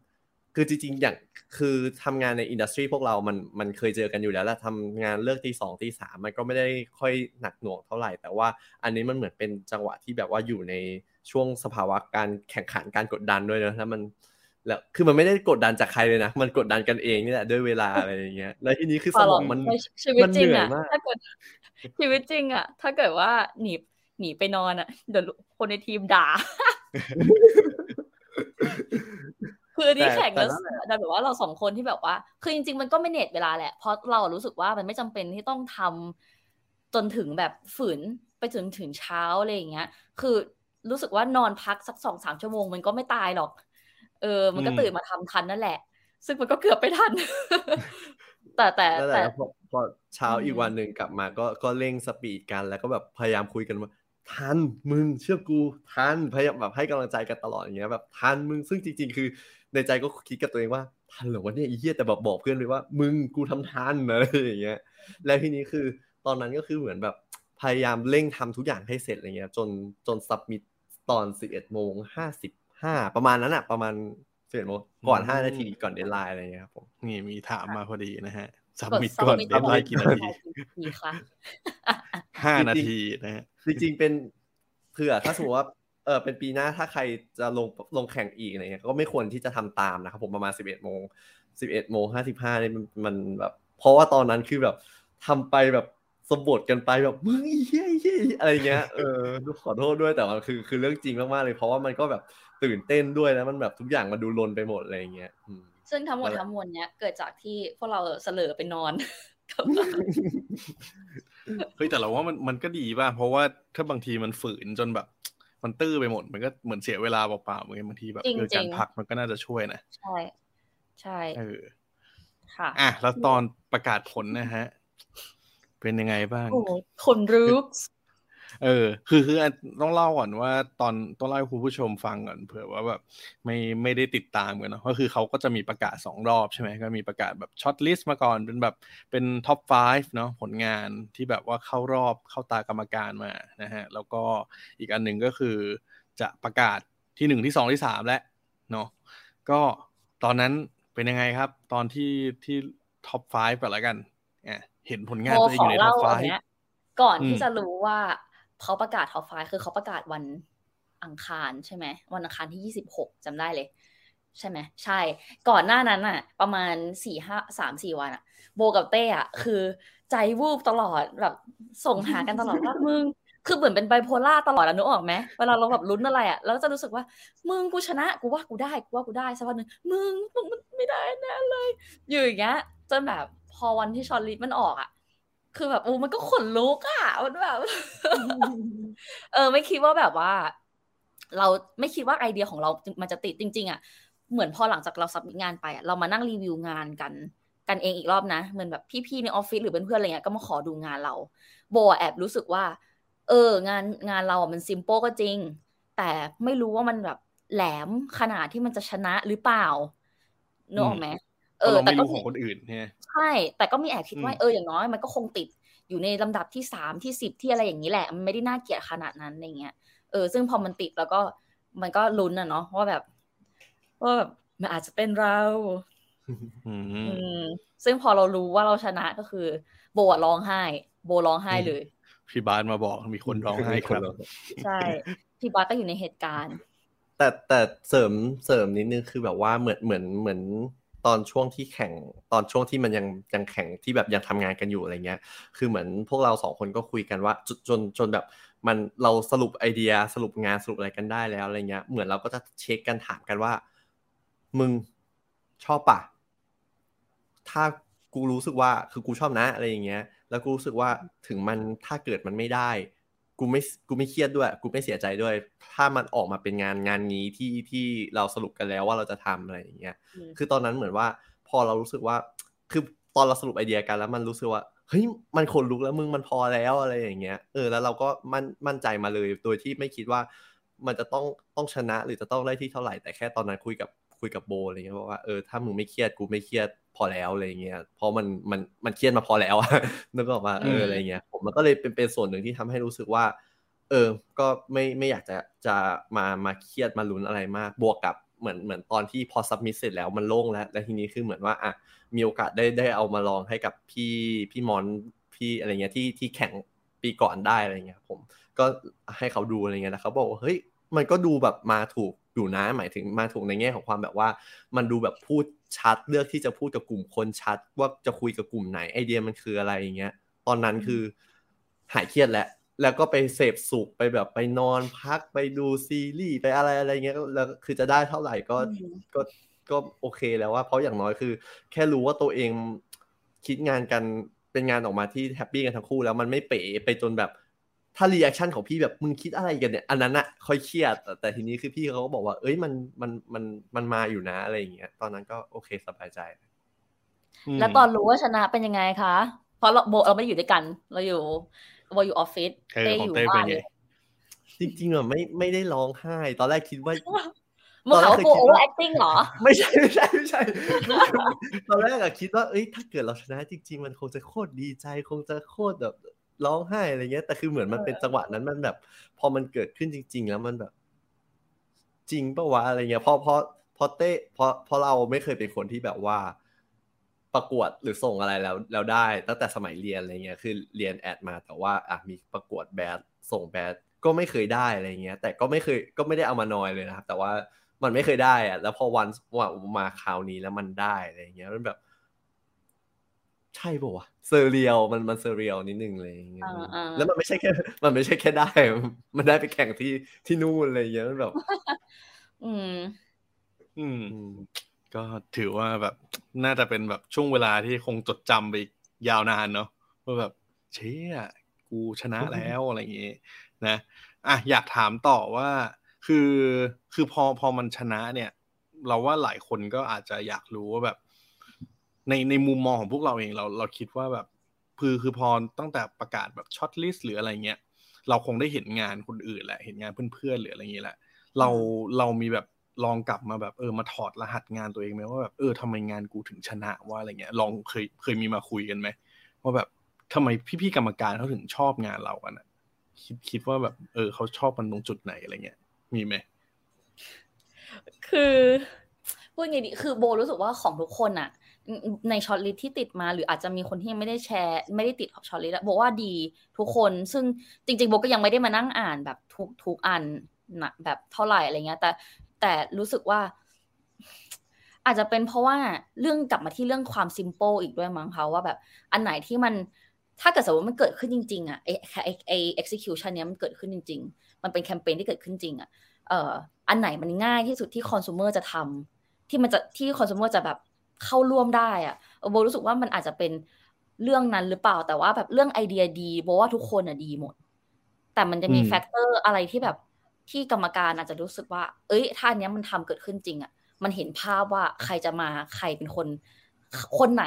คือจริงๆอย่างคือทำงานในอินดัสทรีพวกเรามันเคยเจอกันอยู่แล้วแหละทำงานเลิกตีสองตีสามมันก็ไม่ได้ค่อยหนักหน่วงเท่าไหร่แต่ว่าอันนี้มันเหมือนเป็นจังหวะที่แบบว่าอยู่ในช่วงสภาวะการแข่งขันการกดดันด้วยนะแล้วคือมันไม่ได้กดดันจากใครเลยนะมันกดดันกันเองนี่แหละด้วยเวลาอะไรอย่างเงี้ยแล้วทีนี้คือสมองมันชีวิตจริงอ่ะถ้าเกิดชีวิตจริงอ่ะถ้าเกิดว่าหนีไปนอนอ่ะเดี๋ยวคนในทีมด่าคือนี่แข่งแล้วแต่แบบว่าเราสองคนที่แบบว่าคือจริงๆมันก็ไม่เน็ตเวลาแหละเพราะเรารู้สึกว่ามันไม่จำเป็นที่ต้องทำจนถึงแบบฝืนไปถึงเช้าอะไรอย่างเงี้ยคือรู้สึกว่านอนพักสัก 2-3 ชั่วโมงมันก็ไม่ตายหรอกมันก็ตื่นมาทำทันนั่นแหละซึ่งมันก็เกือบไปทัน แต่พอเช้าอีกวันนึงกลับมาก็เร่งสปีดกันแล้วก็แบบพยายามคุยกันว่าทันมึงเชื่อกูทันพยายามแบบให้กำลังใจกันตลอดอย่างเงี้ยแบบทันมึงซึ่งจริงๆคือในใจก็คิดกับตัวเองว่าทันเหรอวะเนี่ยไอ้เหี้ยแต่แบบบอกเพื่อนเลยว่ามึงกูทำทันอะไรอย่างเงี้ยแล้วทีนี้คือตอนนั้นก็คือเหมือนแบบพยายามเร่งทำทุกอย่างให้เสร็จอะไรเงี้ยจนซับมิตตอน 11:55 ประมาณนั้นอ่ะประมาณ 11:00 นก่อน5นาทีก่อนเดดไลน์อะไรเงี้ยครับผมนี่มีถามมาพอดีนะฮะซับมิตก่อนเดดไลน์กี่นาทีค่ะ5นาทีนะฮะจริงๆเป็นเผื่อถ้าสมมติว่าเป็นปีหน้าถ้าใครจะลงแข่งอีกอะไรเงี้ยก็ไม่ควรที่จะทำตามนะครับผมประมาณ 11:55 นี่มันแบบเพราะว่าตอนนั้นคือแบบทำไปแบบสมบทกันไปแบบมึงเหี้ยๆอะไรเงี้ยขอโทษด้วยแต่ว่าคือเรื่องจริงมากๆเลยเพราะว่ามันก็แบบตื่นเต้นด้วยแล้วมันแบบทุกอย่างมันดูลนไปหมดอะไรเงี้ยซึ่งทั้งหมดทั้งมวลเนี้ยเกิดจากที่พวกเราเสลอไปนอนเฮ้ยแต่เราว่ามันก็ดีป่ะเพราะว่าถ้าบางทีมันฝืนจนแบบมันตื้อไปหมดมันก็เหมือนเสียเวลาเปล่าๆเหมือนบางทีแบบการพักมันก็น่าจะช่วยนะใช่ใช่ค่ะอ่ะแล้วตอนประกาศผลนะฮะเป็นยังไงบ้างผลรูปคือต้องเล่าก่อนว่าต้องเล่าให้คุณผู้ชมฟังก่อนเผื่อว่าแบบไม่ได้ติดตามกันเนาะก็คือเขาก็จะมีประกาศ2รอบใช่ไหมก็มีประกาศแบบช็อตลิสต์มาก่อนเป็นแบบเป็นท็อป5เนาะผลงานที่แบบว่าเข้ารอบเข้าตากรรมการมานะฮะแล้วก็อีกอันหนึ่งก็คือจะประกาศที่1ที่2ที่3และเนาะก็ตอนนั้นเป็นยังไงครับตอนที่ท็อป5ก่อนละกันเห็นผลงานตัวเองอยู่ในท็อป5ก่อนที่จะรู้ว่าเขาประกาศท็อป5คือเขาประกาศวันอังคารใช่ไหมวันอังคารที่26จำได้เลยใช่ไหมใช่ก่อนหน้านั้นอ่ะประมาณ 3-4 วันอ่ะโบกับเต้อ่ะคือใจวูบตลอดแบบส่งหากันตลอดว่ามึงคือเหมือนเป็นไบโพล่าตลอดอ่ะนึกออกไหมเวลาเราแบบลุ้นอะไรอ่ะเราจะรู้สึกว่ามึงกูชนะกูว่ากูได้กูว่ากูได้สักวันนึงมึงมันไม่ได้แน่เลยอยู่อย่างเงี้ยจนแบบพอวันที่ชอตลิสต์มันออกอ่ะคือแบบมันก็ขนลุกอ่ะมันแบบไม่คิดว่าแบบว่าเราไม่คิดว่าไอเดียของเรามันจะติดจริงๆอ่ะเหมือนพอหลังจากเราซับมิตงานไปอ่ะเรามานั่งรีวิวงานกันเองอีกรอบนะเหมือนแบบพี่ๆในออฟฟิศหรือเพื่อนๆอะไรเงี้ยก็มาขอดูงานเราโบแอบรู้สึกว่างานเราอ่ะมันซิมเปิ้ลก็จริงแต่ไม่รู้ว่ามันแบบแหลมขนาดที่มันจะชนะหรือเปล่านึกออกมั้ยแต่ก็ของคนอื่นใช่แต่ก็มีแอบคิดว่าอย่างน้อยมันก็คงติดอยู่ในลำดับที่3ที่10ที่อะไรอย่างนี้แหละมันไม่ได้น่าเกลียดขนาดนั้นอะไรเงี้ยซึ่งพอมันติดแล้วก็มันก็ลุ้นนะเนาะว่าแบบมันอาจจะเป็นเราซึ่งพอเรารู้ว่าเราชนะก็คือโบร้องไห้โบร้องไห้เลยพี่บาสมาบอกมีคนร้องไห้ครับใช่พี่บาสก็อยู่ในเหตุการณ์แต่เสริมนิดนึงคือแบบว่าเหมือนตอนช่วงที่แข่งตอนช่วงที่มันยังแข่งที่แบบยังทำงานกันอยู่อะไรเงี้ยคือเหมือนพวกเรา2คนก็คุยกันว่าจนแบบมันเราสรุปไอเดียสรุปงานสรุปอะไรกันได้แล้วอะไรเงี้ยเหมือนเราก็จะเช็คกันถามกันว่ามึงชอบป่ะถ้ากูรู้สึกว่าคือกูชอบนะอะไรอย่างเงี้ยแล้วกูรู้สึกว่าถึงมันถ้าเกิดมันไม่ได้กูไม่เครียดด้วยกูไม่เสียใจด้วยถ้ามันออกมาเป็นงานนี้ที่เราสรุปกันแล้วว่าเราจะทำอะไรอย่างเงี้ยคือตอนนั้นเหมือนว่าพอเรารู้สึกว่าคือตอนเราสรุปไอเดียกันแล้วมันรู้สึกว่า เฮ้ยมันขนลุกแล้วมึงมันพอแล้วอะไรอย่างเงี้ยแล้วเราก็มั่นใจมาเลยโดยที่ไม่คิดว่ามันจะต้องชนะหรือจะต้องได้ที่เท่าไหร่แต่แค่ตอนนั้นคุยกับโบอะไรเงี้ยบอกว่าถ้ามึงไม่เครียดกูไม่เครียดพอแล้วอะไรเงี้ยเพราะมันเครียดมาพอแล้วนึกออกมาอะไรเงี้ยผมมันก็เลยเป็นส่วนหนึ่งที่ทำให้รู้สึกว่าก็ไม่อยากจะมาเครียดมาลุ้นอะไรมากบวกกับเหมือนตอนที่พอซับมิทเสร็จแล้วมันโล่งแล้วทีนี้คือเหมือนว่าอ่ะมีโอกาสได้เอามาลองให้กับพี่มอนพี่อะไรเงี้ยที่แข่งปีก่อนได้อะไรเงี้ยผมก็ให้เขาดูอะไรเงี้ยแล้วเขาบอกว่าเฮ้ยมันก็ดูแบบมาถูกอยู่นะหมายถึงมาถูกในแง่ของความแบบว่ามันดูแบบพูดชัดเลือกที่จะพูดกับกลุ่มคนชัดว่าจะคุยกับกลุ่มไหนไอเดียมันคืออะไรอย่างเงี้ยตอนนั้นคือหายเครียดแล้วก็ไปเสพสุขไปแบบไปนอนพักไปดูซีรีส์ไปอะไรเงี้ยแล้วคือจะได้เท่าไหร่ก็โอเคแล้วว่าเพราะอย่างน้อยคือแค่รู้ว่าตัวเองคิดงานกันเป็นงานออกมาที่แฮปปี้กันทั้งคู่แล้วมันไม่เป๋ไปจนแบบถ้ารีแอคชั่นของพี่แบบมึงคิดอะไรกันเนี่ยอันนั้นอะค่อยเครียดแต่ทีนี้คือพี่เขาก็บอกว่าเอ้ยมันมาอยู่นะอะไรอย่างเงี้ยตอนนั้นก็โอเคสบายใจแล้วตอนรู้ว่าชนะเป็นยังไงคะเพราะเราไม่ได้อยู่ด้วยกันเราอยู่ออฟฟิศเต้อยู่บ้านจริงๆอะไม่ได้ร้องไห้ตอนแรกคิดว่ามึงเขาโกโอเวอร์แอคติ้งเหรอไม่ใช่ตอนแรกอะคิดว่าเอ้ยถ้าเกิดเราชนะจริงๆมันคงจะโคตรดีใจคงจะโคตรแบบร้องไห้อะไรเงี้ยแต่คือเหมือนมันเป็นจังหวะนั้นมันแบบพอมันเกิดขึ้นจริงๆแล้วมันแบบจริงป่ะวะอะไรเงี้ยพอเต้พอเราไม่เคยเป็นคนที่แบบว่าประกวดหรือส่งอะไรแล้วได้ตั้งแต่สมัยเรียนอะไรเงี้ยคือเรียนแอดมาแต่ว่าอ่ะมีประกวดแบดส่งแบดก็ไม่เคยได้อะไรเงี้ยแต่ก็ไม่ได้เอามานอยเลยนะครับแต่ว่ามันไม่เคยได้อ่ะแล้วพอวันว่ามาคราวนี้แล้วมันได้อะไรเงี้ยมันแบบใช่ป่ะวะเซอร์เรียลมันเซอร์เรียลนิดนึงเลยอย่างเงี้ยแล้วมันไม่ใช่แค่ได้มันได้ไปแข่งที่นู่นอะไรอย่างเงี้ยแบบก็ถือว่าแบบน่าจะเป็นแบบช่วงเวลาที่คงจดจำไปยาวนานเนาะว่าแบบเชี่ยกูชนะแล้วอะไรอย่างเงี้ยนะอ่ะอยากถามต่อว่าคือพอมันชนะเนี่ยเราว่าหลายคนก็อาจจะอยากรู้ว่าแบบในมุมมองของพวกเราเองเราคิดว่าแบบคือพอตั้งแต่ประกาศแบบช็อตลิสต์หรืออะไรเงี้ยเราคงได้เห็นงานคนอื่นแหละเห็นงานเพื่อนๆหรืออะไรอย่างเงี้ยแหละเรามีแบบลองกลับมาแบบมาถอดรหัสงานตัวเองไหมว่าแบบทำไมงานกูถึงชนะว่าอะไรเงี้ยลองเคยมีมาคุยกันไหมว่าแบบทำไมพี่ๆกรรมการเขาถึงชอบงานเรากันอ่ะคิดว่าแบบเขาชอบมันตรงจุดไหนอะไรเงี้ยมีไหมคือพูดไงดีคือโบรู้สึกว่าของทุกคนอ่ะในช็อตลิสต์ที่ติดมาหรืออาจจะมีคนที่ไม่ได้แชร์ไม่ได้ติดขอบช็อตลิสต์บอกว่าดีทุกคนซึ่งจริงๆโบก็ยังไม่ได้มานั่งอ่านแบบทุกอันนะแบบเท่าไหร่อะไรเงี้ยแต่รู้สึกว่าอาจจะเป็นเพราะว่าเรื่องกลับมาที่เรื่องความซิมเปิลอีกด้วยมั้งคะว่าแบบอันไหนที่มันถ้าเกิดสมมติมันเกิดขึ้นจริงๆอ่ะไอ execution เนี้ยมันเกิดขึ้นจริงๆมันเป็นแคมเปญที่เกิดขึ้นจริงอ่ะอันไหนมันง่ายที่สุดที่คอน sumer จะทำที่มันจะที่คอน sumer จะแบบเข้าร่วมได้อะโบรู้สึกว่ามันอาจจะเป็นเรื่องนั้นหรือเปล่าแต่ว่าแบบเรื่องไอเดียดีโบว่าทุกคนอะดีหมดแต่มันจะมีแฟกเตอร์อะไรที่แบบที่กรรมการอาจจะรู้สึกว่าเอ้ยท่านี้มันทำเกิดขึ้นจริงอะมันเห็นภาพว่าใครจะมาใครเป็นคนไหน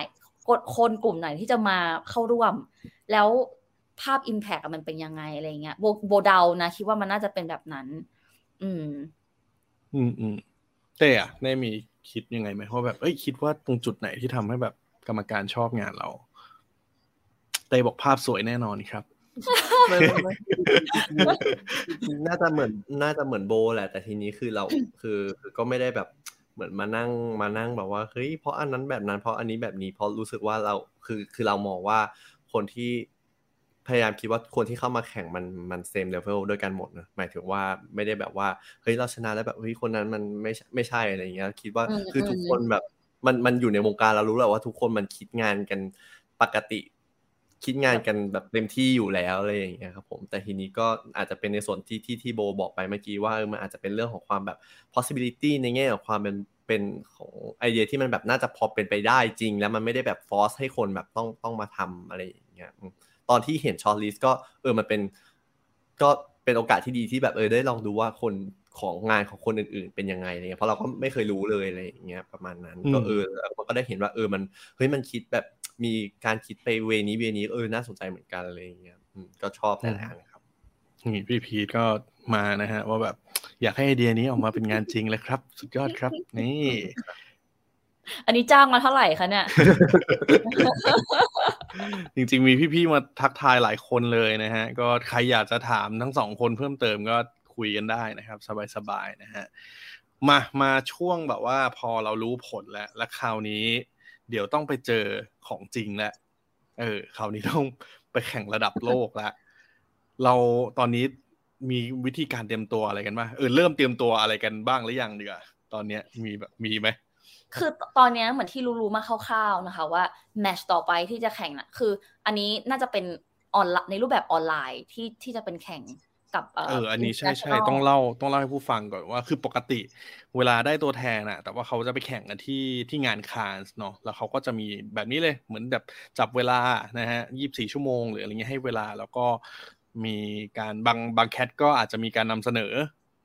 คนกลุ่มไหนที่จะมาเข้าร่วมแล้วภาพ impact มันเป็นยังไงอะไรเงี้ยโบเดานะคิดว่ามันน่าจะเป็นแบบนั้นเต้อะได้มีคิดยังไงไหมเพราะแบบเอ้ยคิดว่าตรงจุดไหนที่ทำให้แบบกรรมการชอบงานเราเต้บอกภาพสวยแน่นอนครับ น่าจะเหมือนโบแหละแต่ทีนี้คือเรา คือก็ไม่ได้แบบเหมือนมานั่งแบบว่าเฮ้ยเพราะอันนั้นแบบนั้นเพราะอันนี้แบบนี้เพราะรู้สึกว่าเราคือเรามองว่าคนที่พยายามคิดว่าคนที่เข้ามาแข่งมันเซมเลเวลด้วยกันหมดนะหมายถึงว่าไม่ได้แบบว่าเฮ้ยเราชนะแล้วแบบเฮ้ยคนนั้นมันไม่ใช่อะไรอย่างเงี้ยคิดว่าคือทุกคนแบบมันอยู่ในวงการเรารู้แหละว่าทุกคนมันคิดงานกันปกติคิดงานกันแบบเต็มที่อยู่แล้วอะไรอย่างเงี้ยครับผมแต่ทีนี้ก็อาจจะเป็นในส่วนที่โบบอกไปเมื่อกี้ว่ามันอาจจะเป็นเรื่องของความแบบ possibility ในแง่ของความเป็นของไอเดียที่มันแบบน่าจะพอเป็นไปได้จริงแล้วมันไม่ได้แบบ force ให้คนแบบต้องมาทำอะไรอย่างเงี้ยตอนที่เห็นช็อตลิสต์ก็มันเป็นก็เป็นโอกาสที่ดีที่แบบได้ลองดูว่าคนของงานของคนอื่นๆเป็นยังไงอะไรเงี้ยเพราะเราก็ไม่เคยรู้เลยอะไรอย่างเงี้ยประมาณนั้นก็มันก็ได้เห็นว่ามันเฮ้ยมันคิดแบบ มีการคิดไปเวนี้น่าสนใจเหมือนกันอะไรอย่างเงี้ยก็ชอบแน่ๆนะครับนี่พี่พีทก็มานะฮะว่าแบบอยากให้ไอเดียนี้ออกมาเป็นงานจริงเลยครับสุดยอดครับนี่อันนี้จ้างมาเท่าไหร่คะเนี่ยจริงๆมีพี่ๆมาทักทายหลายคนเลยนะฮะก็ใครอยากจะถามทั้งสองคนเพิ่มเติมก็คุยกันได้นะครับสบายๆนะฮะมาช่วงแบบว่าพอเรารู้ผลแล้วและคราวนี้เดี๋ยวต้องไปเจอของจริงแล้วคราวนี้ต้องไปแข่งระดับโลกแล้วเราตอนนี้มีวิธีการเตรียมตัวอะไรกันบ้างเริ่มเตรียมตัวอะไรกันบ้างหรือยังดีกว่าตอนนี้มีแบบมีไหมคือตอนนี้เหมือนที่รู้มาคร่าวๆนะคะว่าแมตช์ต่อไปที่จะแข่งน่ะคืออันนี้น่าจะเป็นออนไลน์ในรูปแบบออนไลน์ที่จะเป็นแข่งกับอันนี้ใช่ๆต้องเล่าให้ผู้ฟังก่อนว่าคือปกติเวลาได้ตัวแทนน่ะแต่ว่าเขาจะไปแข่งกันที่งานคานส์เนาะแล้วเขาก็จะมีแบบนี้เลยเหมือนแบบจับเวลานะฮะ24ชั่วโมงหรืออะไรเงี้ยให้เวลาแล้วก็มีการบางแคทก็อาจจะมีการนำเสนอ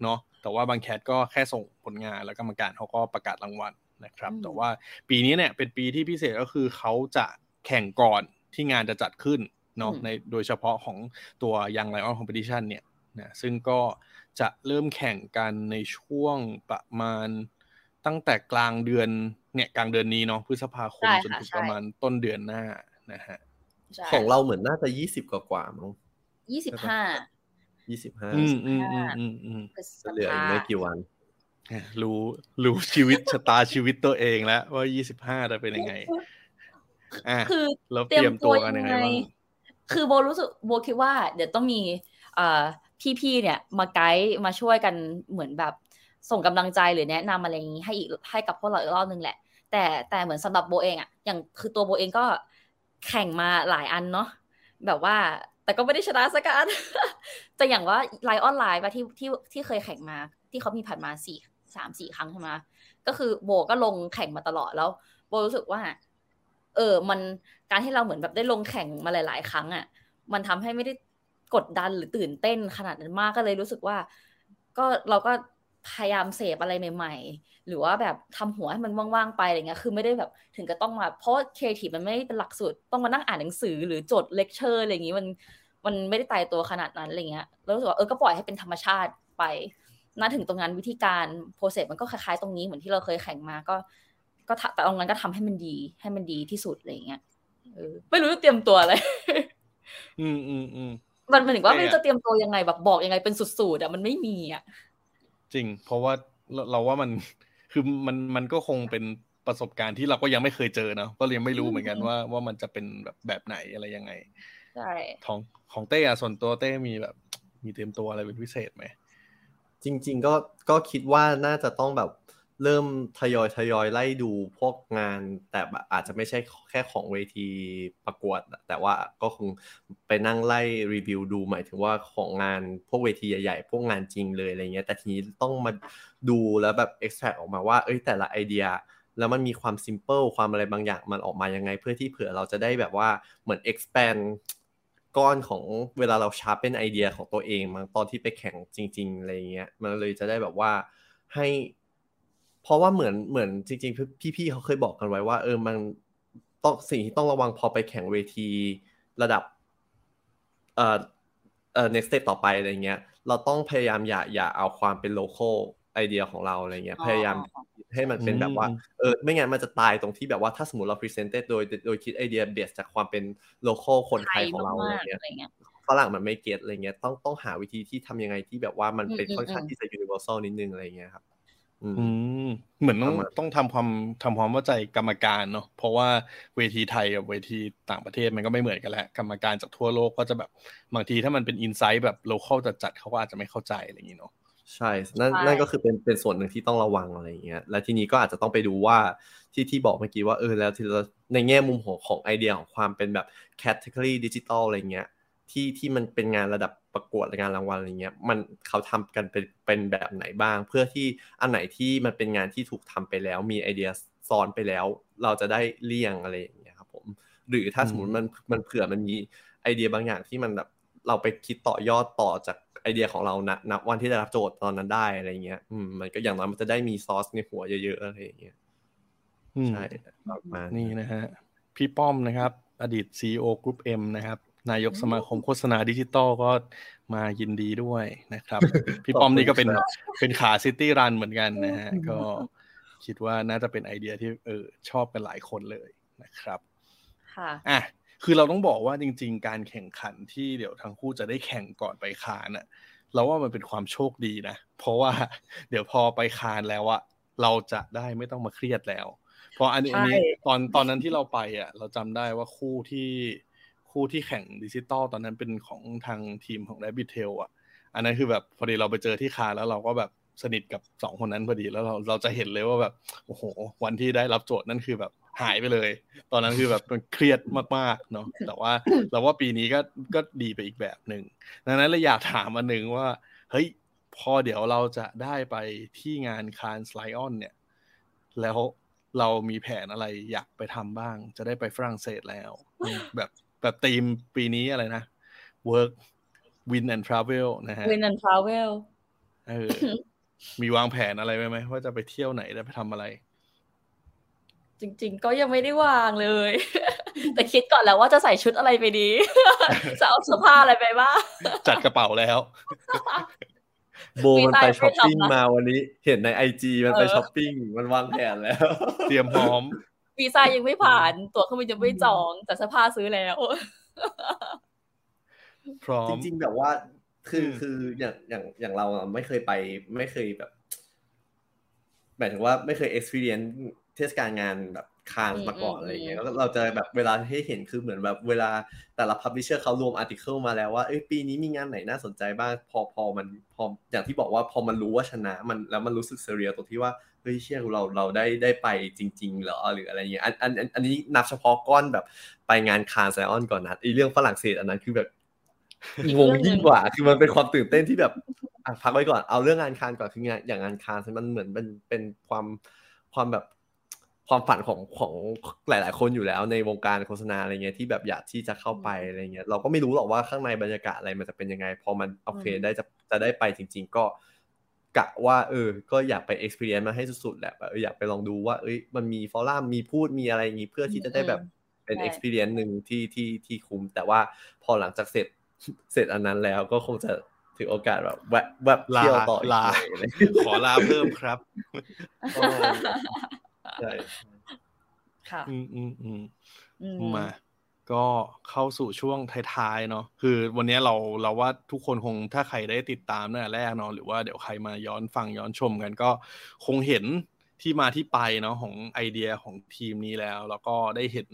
เนาะแต่ว่าบางแคทก็แค่ส่งผลงานแล้วกรรมการเขาก็ประกาศรางวัลนะครับแต่ว่าปีนี้เนี่ยเป็นปีที่พิเศษก็คือเขาจะแข่งก่อนที่งานจะจัดขึ้นเนาะในโดยเฉพาะของตัว Young Lion Competition เนี่ยนะซึ่งก็จะเริ่มแข่งกันในช่วงประมาณตั้งแต่กลางเดือนนี้เนาะพฤษภาคมจนถึงประมาณต้นเดือนหน้านะฮะของเราเหมือนน่าจะ20กว่ามั้ง25เหลืออีกไม่กี่วันรู้ชีวิตชะตาชีวิตตัวเองแล้วว่า25จะเป็นยังไงคือเราเตรียมตัวกันยังไงบ้างคือโบรู้สึกโบคิดว่าเดี๋ยวต้องมีพี่ๆเนี่ยมาไกด์มาช่วยกันเหมือนแบบส่งกำลังใจหรือแนะนำอะไรอย่างนี้ให้กับพวกเราอีกรอบนึงแหละแต่เหมือนสำหรับโบเองอ่ะอย่างคือตัวโบเองก็แข่งมาหลายอันเนาะแบบว่าแต่ก็ไม่ได้ชนะสักอันแต่อย่างว่าไลน์ออนไลน์ป่ะที่เคยแข่งมาที่เขามีผ่านมา3-4 ครั้งใช่ไหมก็คือโบก็ลงแข่งมาตลอดแล้วโบรู้สึกว่ามันการที่เราเหมือนแบบได้ลงแข่งมาหลายๆครั้งอ่ะมันทำให้ไม่ได้กดดันหรือตื่นเต้นขนาดนั้นมากก็เลยรู้สึกว่าก็เราก็พยายามเสพอะไรใหม่ๆหรือว่าแบบทำหัวให้มันว่างๆไปอะไรเงี้ยคือไม่ได้แบบถึงกับต้องมาเพราะครีเอทีฟมันไม่เป็นหลักสูตรต้องมานั่งอ่านหนังสือหรือจดเลคเชอร์อะไรอย่างงี้มันไม่ได้ตายตัวขนาดนั้นอะไรเงี้ยแล้วรู้สึกว่าก็ปล่อยให้เป็นธรรมชาติไปน่าถึงตรงนั้นวิธีการโปรเซสมันก็คล้ายๆตรงนี้เหมือนที่เราเคยแข่งมาก็แต่ตรงนั้นก็ทำให้มันดีที่สุดอะไรอย่างเงี้ยไม่รู้จะเตรียมตัวอะไรมันเหมือนว่ามันจะเตรียมตัวยังไงแบบบอกยังไงเป็นสุดๆอ่ะมันไม่มีอ่ะจริงเพราะว่าเราว่ามันคือมันก็คงเป็นประสบการณ์ที่เราก็ยังไม่เคยเจอเนาะก็เลยไม่รู้เหมือนกันว่ามันจะเป็นแบบไหนอะไรยังไงใช่ของเต้อะส่วนตัวเต้มีแบบมีเตรียมตัวอะไรเป็นพิเศษไหมจริงๆก็คิดว่าน่าจะต้องแบบเริ่มทยอยไล่ดูพวกงานแต่อาจจะไม่ใช่แค่ของเวทีประกวดแต่ว่าก็คงไปนั่งไล่รีวิวดูหมายถึงว่าของงานพวกเวทีใหญ่ๆพวกงานจริงเลยอะไรเงี้ยแต่ทีนี้ต้องมาดูแล้วแบบ extract ออกมาว่าแต่ละไอเดียแล้วมันมีความ simple ความอะไรบางอย่างมันออกมายังไงเพื่อที่เผื่อเราจะได้แบบว่าเหมือน expand ก้อนของเวลาเราชาร์ปเป็นไอเดียของตัวเองมันตอนที่ไปแข่งจริงๆอะไรเงี้ยมันเลยจะได้แบบว่าให้เพราะว่าเหมือนจริงๆพี่ๆเขาเคยบอกกันไว้ว่ามันต้องสิ่งที่ต้องระวังพอไปแข่งเวทีระดับnext step ต่อไปอะไรเงี้ยเราต้องพยายามอย่าเอาความเป็น local ไอเดียของเราอะไรเงี้ยพยายามให้มันเป็นแบบว่าไม่งั้นมันจะตายตรงที่แบบว่าถ้าสมมติเรา presented โดยคิดไอเดีย based จากความเป็น local คนไทยของเราอะไรเงี้ยฝรั่งมันไม่เก็ทอะไรเงี้ยต้องหาวิธีที่ทำยังไงที่แบบว่ามันเป็นค่อนข้างที่จะ universal นิดนึงอะไรเงี้ยครับเหมือนต้องทำความเข้าใจกรรมการเนาะเพราะว่าเวทีไทยกับเวทีต่างประเทศมันก็ไม่เหมือนกันแหละกรรมการจากทั่วโลกก็จะแบบบางทีถ้ามันเป็นอินไซต์แบบโลคอลจัดเขาก็อาจจะไม่เข้าใจอะไรอย่างนี้เนาะใช่นั่นก็คือเป็นส่วนหนึ่งที่ต้องระวังอะไรอย่างเงี้ยและทีนี้ก็อาจจะต้องไปดูว่าที่บอกเมื่อกี้ว่าแล้วที่เราในแง่มุมของไอเดียของความเป็นแบบแคตตาล็อกดิจิทัลอะไรเงี้ยที่มันเป็นงานระดับประกวดงานรางวัลอะไรเงี้ยมันเขาทำกันเป็นแบบไหนบ้างเพื่อที่อันไหนที่มันเป็นงานที่ถูกทำไปแล้วมีไอเดียซ้อนไปแล้วเราจะได้เลี่ยงอะไรอย่างเงี้ยครับผมหรือถ้าสมมติมันเผื่อมันมีไอเดียบางอย่างที่มันแบบเราไปคิดต่อยอดต่อจากไอเดียของเราณวันที่ได้รับโจทย์ตอนนั้นได้อะไรเงี้ยมันก็อย่างน้อยมันจะได้มีซอสในหัวเยอะๆอะไรอย่างเงี้ยใช่นี่นะฮะ พี่ป้อมนะครับอดีต CEO กรุ๊ป M นะครับนายกสมาคมโฆษณาดิจิตอลก็มายินดีด้วยนะครับพี่ป้อมนี่ก็เป็นขาซิตี้รันเหมือนกันนะฮะก็คิดว่าน่าจะเป็นไอเดียที่ชอบกันหลายคนเลยนะครับค่ะอ่ะคือเราต้องบอกว่าจริงๆการแข่งขันที่เดี๋ยวทั้งคู่จะได้แข่งก่อนไปคานน่ะเราว่ามันเป็นความโชคดีนะเพราะว่าเดี๋ยวพอไปคานแล้วอะเราจะได้ไม่ต้องมาเครียดแล้วพออันนี้ตอนนั้นที่เราไปอะเราจำได้ว่าคู่ที่แข่งดิจิตอลตอนนั้นเป็นของทางทีมของ Rabbit Tail อ่ะอันนั้นคือแบบพอดีเราไปเจอที่คานแล้วเราก็แบบสนิทกับ2คนนั้นพอดีแล้วเราจะเห็นเลยว่าแบบโอ้โหวันที่ได้รับโจทย์นั่นคือแบบหายไปเลยตอนนั้นคือแบบมันเครียดมากๆเนาะแต่ว่าเราว่าปีนี้ก็ดีไปอีกแบบนึงดังนั้นเราอยากถามอันนึงว่าเฮ้ยพอเดี๋ยวเราจะได้ไปที่งานคานสไลออนเนี่ยแล้วเรามีแผนอะไรอยากไปทำบ้างจะได้ไปฝรั่งเศสแล้วแบบทีมปีนี้อะไรนะ work win and travel นะฮะ win and travel มีวางแผนอะไรไว้ไหมว่าจะไปเที่ยวไหนและไปทำอะไรจริงๆก็ยังไม่ได้วางเลยแต่คิดก่อนแล้วว่าจะใส่ชุดอะไรไปดี จะเอาเสื้อผ้าอะไรไปบ้างจัดกระเป๋าแล้ว โบมันไปช้อปปิ้งมาวันนี้เห็นใน IG มันไปช้อปปิ้งมันวางแผนแล้วเตรียมพร้อมวีซ่ายังไม่ผ่านตั๋วเครื่องบินยังไม่จองแต่เสื้อผ้าซื้อแล้วพร้อมจริงๆแบบว่าคืออย่างเราไม่เคยไปไม่เคยแบบหมายถึงว่าไม่เคย experience เทศกาลงานแบบคานมาก่อนอะไรอย่างเงี้ยแล้วเราจะแบบเวลาให้เห็นคือเหมือนแบบเวลาแต่ละ publisher เขารวม article มาแล้วว่าเอ้ยปีนี้มีงานไหนน่าสนใจบ้างพอมันพออย่างที่บอกว่าพอมันรู้ว่าชนะมันแล้วมันรู้สึกเซเรียลตรงที่ว่าเฮ้ยเชี่ยเราได้ไปจริงๆเหรอหรืออะไรอย่างเงี้ยอันนี้นับเฉพาะก้อนแบบไปงานคานไซออนก่อนนะไอ้เรื่องฝรั่งเศสอันนั้นคือแบบงงยิ่งกว่าคือมันเป็นความตื่นเต้นที่แบบอ่ะพักไว้ก่อนเอาเรื่องงานคานก่อนคืองานอย่างงานคานมันเหมือนเป็นความแบบความฝันของหลายๆคนอยู่แล้วในวงการโฆษณาอะไรเงี้ยที่แบบอยากที่จะเข้าไปอะไรเงี้ยเราก็ไม่รู้หรอกว่าข้างในบรรยากาศอะไรมันจะเป็นยังไงพอมันโอเคได้จะได้ไปจริงๆก็กะว่าก็อยากไป experience มาให้สุดๆแหละอยากไปลองดูว่าเอ้ยมันมีฟอรั่มมีพูดมีอะไรอย่างงี้เพื่อที่จะได้แบบเป็น experience นึงที่คุ้มแต่ว่าพอหลังจากเสร็จอันนั้นแล้วก็คงจะถือโอกาสแบบแวบเที่ยวต่อลาขอลาเพิ่มครับใช่ค่ะมาก็เข้าสู่ช่วงท้ายๆเนาะคือวันนี้เราว่าทุกคนคงถ้าใครได้ติดตามตั้งแต่แรกเนาะหรือว่าเดี๋ยวใครมาย้อนฟังย้อนชมกันก็คงเห็นที่มาที่ไปเนาะของไอเดียของทีมนี้แล้วก็ได้เห็น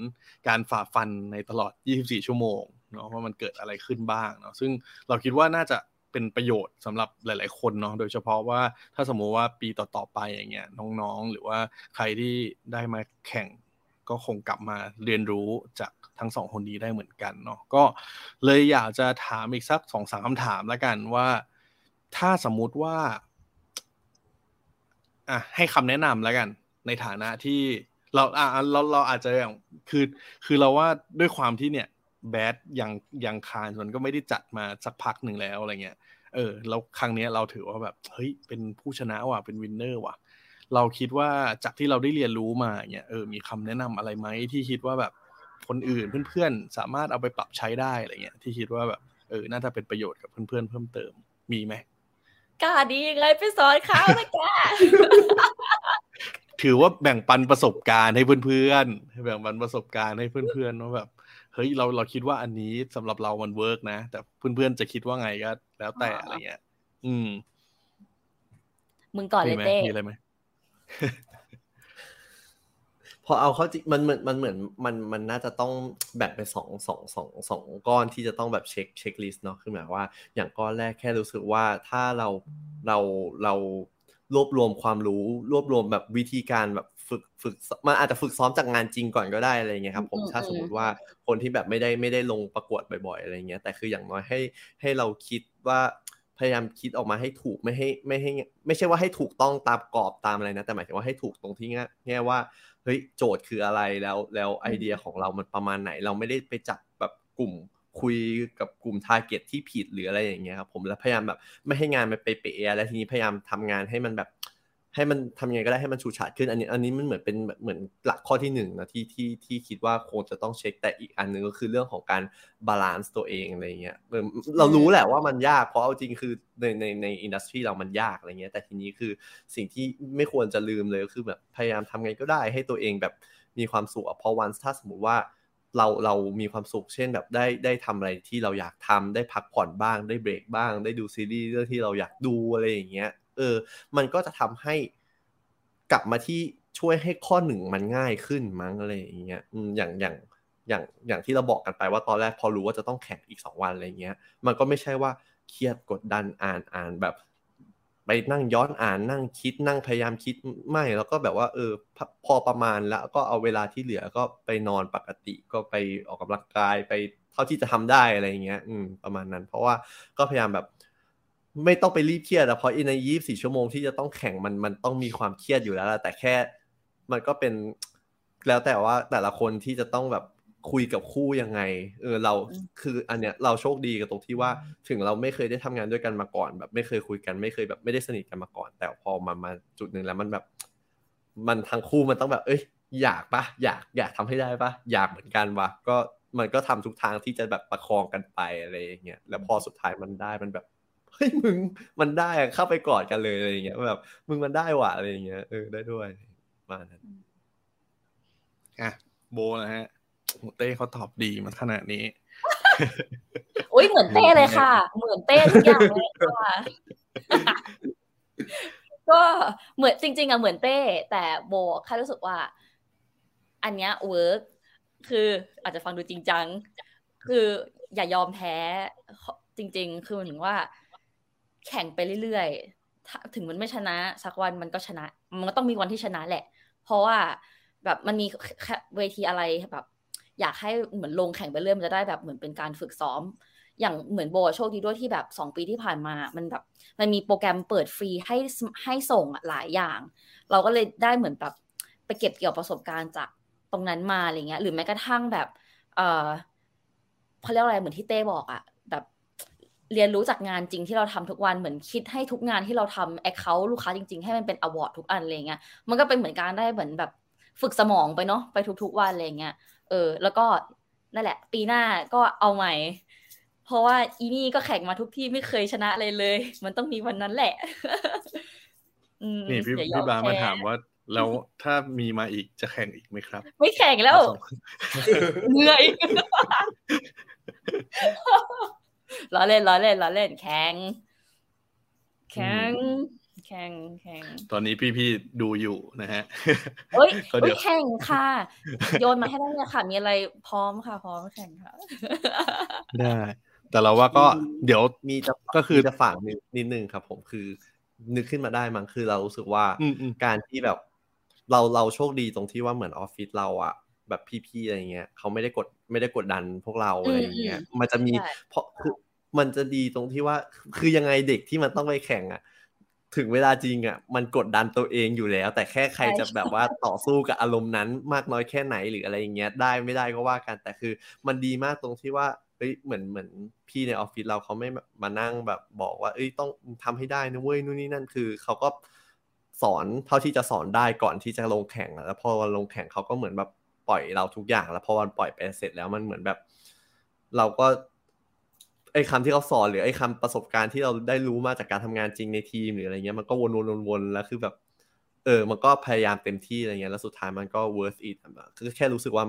การฝ่าฟันในตลอด24ชั่วโมงเนาะว่ามันเกิดอะไรขึ้นบ้างเนาะซึ่งเราคิดว่าน่าจะเป็นประโยชน์สำหรับหลายๆคนเนาะโดยเฉพาะว่าถ้าสมมติว่าปีต่อๆไปอย่างเงี้ยน้องๆหรือว่าใครที่ได้มาแข่งก็คงกลับมาเรียนรู้จากทั้ง2คนนี้ได้เหมือนกันเนาะก็เลยอยากจะถามอีกสัก 2-3 คำถามละกันว่าถ้าสมมุติว่าให้คำแนะนำละกันในฐานะที่เราอาจจะคือเราว่าด้วยความที่เนี่ยแบดยังคานมันก็ไม่ได้จัดมาสักพักหนึ่งแล้วอะไรเงี้ยแล้วครั้งนี้เราถือว่าแบบเฮ้ยเป็นผู้ชนะว่ะเป็นวินเนอร์ว่ะเราคิดว่าจากที่เราได้เรียนรู้มาเนี่ยมีคำแนะนำอะไรไหมที่คิดว่าแบบคนอื่นเพื่อนๆสามารถเอาไปปรับใช้ได้อะไรเงี้ยที่คิดว่าแบบน่าจะเป็นประโยชน์กับเพื่อนๆเพิ่มเติมมีไหมกล้าดียังไงไปสอนเขาเลยแกถือว่าแบ่งปันประสบการณ์ให้เพื่อนๆแบ่งปันประสบการณ์ให้เพื่อนๆว่าแบบเฮ้ยเราคิดว่าอันนี้สำหรับเรามันเวิร์กนะแต่เพื่อนๆจะคิดว่าไงก็แล้วแต่อะไรเงี้ยมึงก่อนเลยเต้มีอะไรไหม พอเอาเขาจริงมันเหมือนมันน่าจะต้องแบ่งไปสองก้อนที่จะต้องแบบเช็คลิสต์เนาะคือหมายว่าอย่างก้อนแรกแค่รู้สึกว่าถ้าเรารวบรวมความรู้รวบรวมแบบวิธีการแบบฝึกมันอาจจะฝึกซ้อมจากงานจริงก่อนก็ได้อะไรเงี้ยครับผมถ้าสมมติว่าคนที่แบบไม่ได้ลงประกวดบ่อยๆอะไรเงี้ยแต่คืออย่างน้อยให้เราคิดว่าพยายามคิดออกมาให้ถูกไม่ให้ไม่ใช่ว่าให้ถูกต้องตามกรอบตามอะไรนะแต่หมายถึงว่าให้ถูกตรงที่แง่ว่าเฮ้ยโจทย์คืออะไรแล้วไอเดียของเรามันประมาณไหนเราไม่ได้ไปจับแบบกลุ่มคุยกับกลุ่ม target ที่ผิดหรืออะไรอย่างเงี้ยครับผมแล้วพยายามแบบไม่ให้งานมันไปเปะอะไรทีนี้พยายามทำงานให้มันแบบ ให้มันทำยังไงก็ได้ให้มันชูฉาดขึ้นอันนี้มันเหมือนเป็นเหมือนหลักข้อที่1นะที่คิดว่าคงจะต้องเช็คแต่อีกอันนึงก็คือเรื่องของการบาลานซ์ตัวเองอะไรเงี้ยเรารู้แหละว่ามันยากเพราะเอาจริงคือในอินดัสทรีเรามันยากอะไรเงี้ยแต่ทีนี้คือสิ่งที่ไม่ควรจะลืมเลยก็คือแบบพยายามทำไงก็ได้ให้ตัวเองแบบมีความสุขพอวันถ้าสมมติว่าเรามีความสุขเช่นแบบได้ทำอะไรที่เราอยากทำได้พักผ่อนบ้างได้เบรกบ้างได้ดูซีรีส์เรื่องที่เราอยากดูอะไรอย่างเงี้ยมันก็จะทำให้กลับมาที่ช่วยให้ข้อหนึ่งมันง่ายขึ้นมั้งอะไรอย่างเงี้ยอย่างที่เราบอกกันไปว่าตอนแรกพอรู้ว่าจะต้องแข่งอีก2วันอะไรเงี้ยมันก็ไม่ใช่ว่าเครียดกดดันอ่านแบบไปนั่งย้อนอ่านนั่งคิดนั่งพยายามคิดไม่แล้วก็แบบว่าพอประมาณแล้วก็เอาเวลาที่เหลือก็ไปนอนปกติก็ไปออกกำลังกายไปเท่าที่จะทำได้อะไรเงี้ยประมาณนั้นเพราะว่าก็พยายามแบบไม่ต้องไปรีบเครียดเพราะใน24ชั่วโมงที่จะต้องแข่งมันต้องมีความเครียดอยู่แล้วแต่แค่มันก็เป็นแล้วแต่ว่าแต่ละคนที่จะต้องแบบคุยกับคู่ยังไงเราคืออันเนี้ยเราโชคดีกับตรงที่ว่าถึงเราไม่เคยได้ทำงานด้วยกันมาก่อนแบบไม่เคยคุยกันไม่เคยแบบไม่ได้สนิทกันมาก่อนแต่พอมาจุดนึงแล้วมันแบบมันทั้งคู่มันต้องแบบอยากปะอยากทำให้ได้ปะอยากเหมือนกันวะก็มันก็ทำทุกทางที่จะแบบประคองกันไปอะไรอย่างเงี้ยแล้วพอสุดท้ายมันได้มันแบบเฮ้ยมึงมันได้เข้าไปกอดกันเลยอะไรอย่างเงี้ยแบบมึงมันได้ว่ะอะไรอย่างเงี้ยได้ด้วยมานั้นอ่ะโบนะฮะเต้เขาตอบดีมาขนาดนี้ อุ๊ยเหมือนเต้เลยค่ะเหมือนเต้ทุกอย่างเลยค่ะ ก็เหมือนจริงๆอ่ะเหมือนเต้แต่โบแค่รู้สึกว่าอันเนี้ยเวิร์คคืออาจจะฟังดูจริงจังคืออย่ายอมแพ้จริงๆคือเหมือนว่าแข่งไปเรื่อยๆถึงมันไม่ชนะสักวันมันก็ชนะมันก็ต้องมีวันที่ชนะแหละเพราะว่าแบบมันมีเวทีอะไรแบบอยากให้เหมือนลงแข่งไปเรื่อยมันจะได้แบบเหมือนเป็นการฝึกซ้อมอย่างเหมือนโบโชคดีด้วยที่แบบ2ปีที่ผ่านมามันแบบมันมีโปรแกรมเปิดฟรีให้ส่งหลายอย่างเราก็เลยได้เหมือนแบบไปเก็บเกี่ยวประสบการณ์จากตรงนั้นมาอะไรเงี้ยหรือแม้กระทั่งแบบเขาเรียกอะไรเหมือนที่เต้บอกอะแบบเรียนรู้จากงานจริงที่เราทำทุกวันเหมือนคิดให้ทุกงานที่เราทำแอคเคาท์ลูกค้าจริงๆให้มันเป็นอวอร์ดทุกอันอะไรเงี้ยมันก็เป็นเหมือนการได้เหมือนแบบฝึกสมองไปเนาะไปทุกๆวันอะไรเงี้ยแล้วก็นั่นแหละปีหน้าก็เอาใหม่เพราะว่าอีนี่ก็แข่งมาทุกที่ไม่เคยชนะเลยเลยมันต้องมีวันนั้นแหละนี่พี่บามาถามว่าแล้วถ้ามีมาอีกจะแข่งอีกไหมครับไม่แข่งแล้วเหนื่อยล้อเล่นแข่งตอนนี้พี่ดูอยู่นะฮะเฮ้ยแข่งค่ะโยนมาให้ได้เลยค่ะมีอะไรพร้อมค่ะพร้อมแข่งค่ะได้แต่เราว่าก็เดี๋ยวมีก็คือจะฝากนิดนึงครับผมคือนึกขึ้นมาได้มั้งคือเรารู้สึกว่าการที่แบบเราโชคดีตรงที่ว่าเหมือนออฟฟิศเราอะแบบพี่ๆอะไรเงี้ยเขาไม่ได้กดดันพวกเราอะไรอย่างเงี้ยมันจะมีเพราะคือมันจะดีตรงที่ว่าคือยังไงเด็กที่มันต้องไปแข่งอะถึงเวลาจริงอ่ะมันกดดันตัวเองอยู่แล้วแต่แค่ใครจะแบบว่าต่อสู้กับอารมณ์นั้นมากน้อยแค่ไหนหรืออะไรอย่างเงี้ยได้ไม่ได้ก็ว่ากันแต่คือมันดีมากตรงที่ว่าเฮ้ยเหมือนพี่ในออฟฟิศเราเขาไม่มานั่งแบบบอกว่าเอ้ยต้องทำให้ได้นะเว้ยนู่นนี่นั่นคือเขาก็สอนเท่าที่จะสอนได้ก่อนที่จะลงแข่งแล้วพอวันลงแข่งเขาก็เหมือนแบบปล่อยเราทุกอย่างแล้วพอวันปล่อยไปเสร็จแล้วมันเหมือนแบบเราก็ไอ้คำที่เขาสอนหรือไอ้คำประสบการณ์ที่เราได้รู้มาจากการทำงานจริงในทีมหรืออะไรเงี้ยมันก็วนๆแล้วคือแบบมันก็พยายามเต็มที่อะไรเงี้ยแล้วสุดท้ายมันก็ worth it คือแค่รู้สึกว่า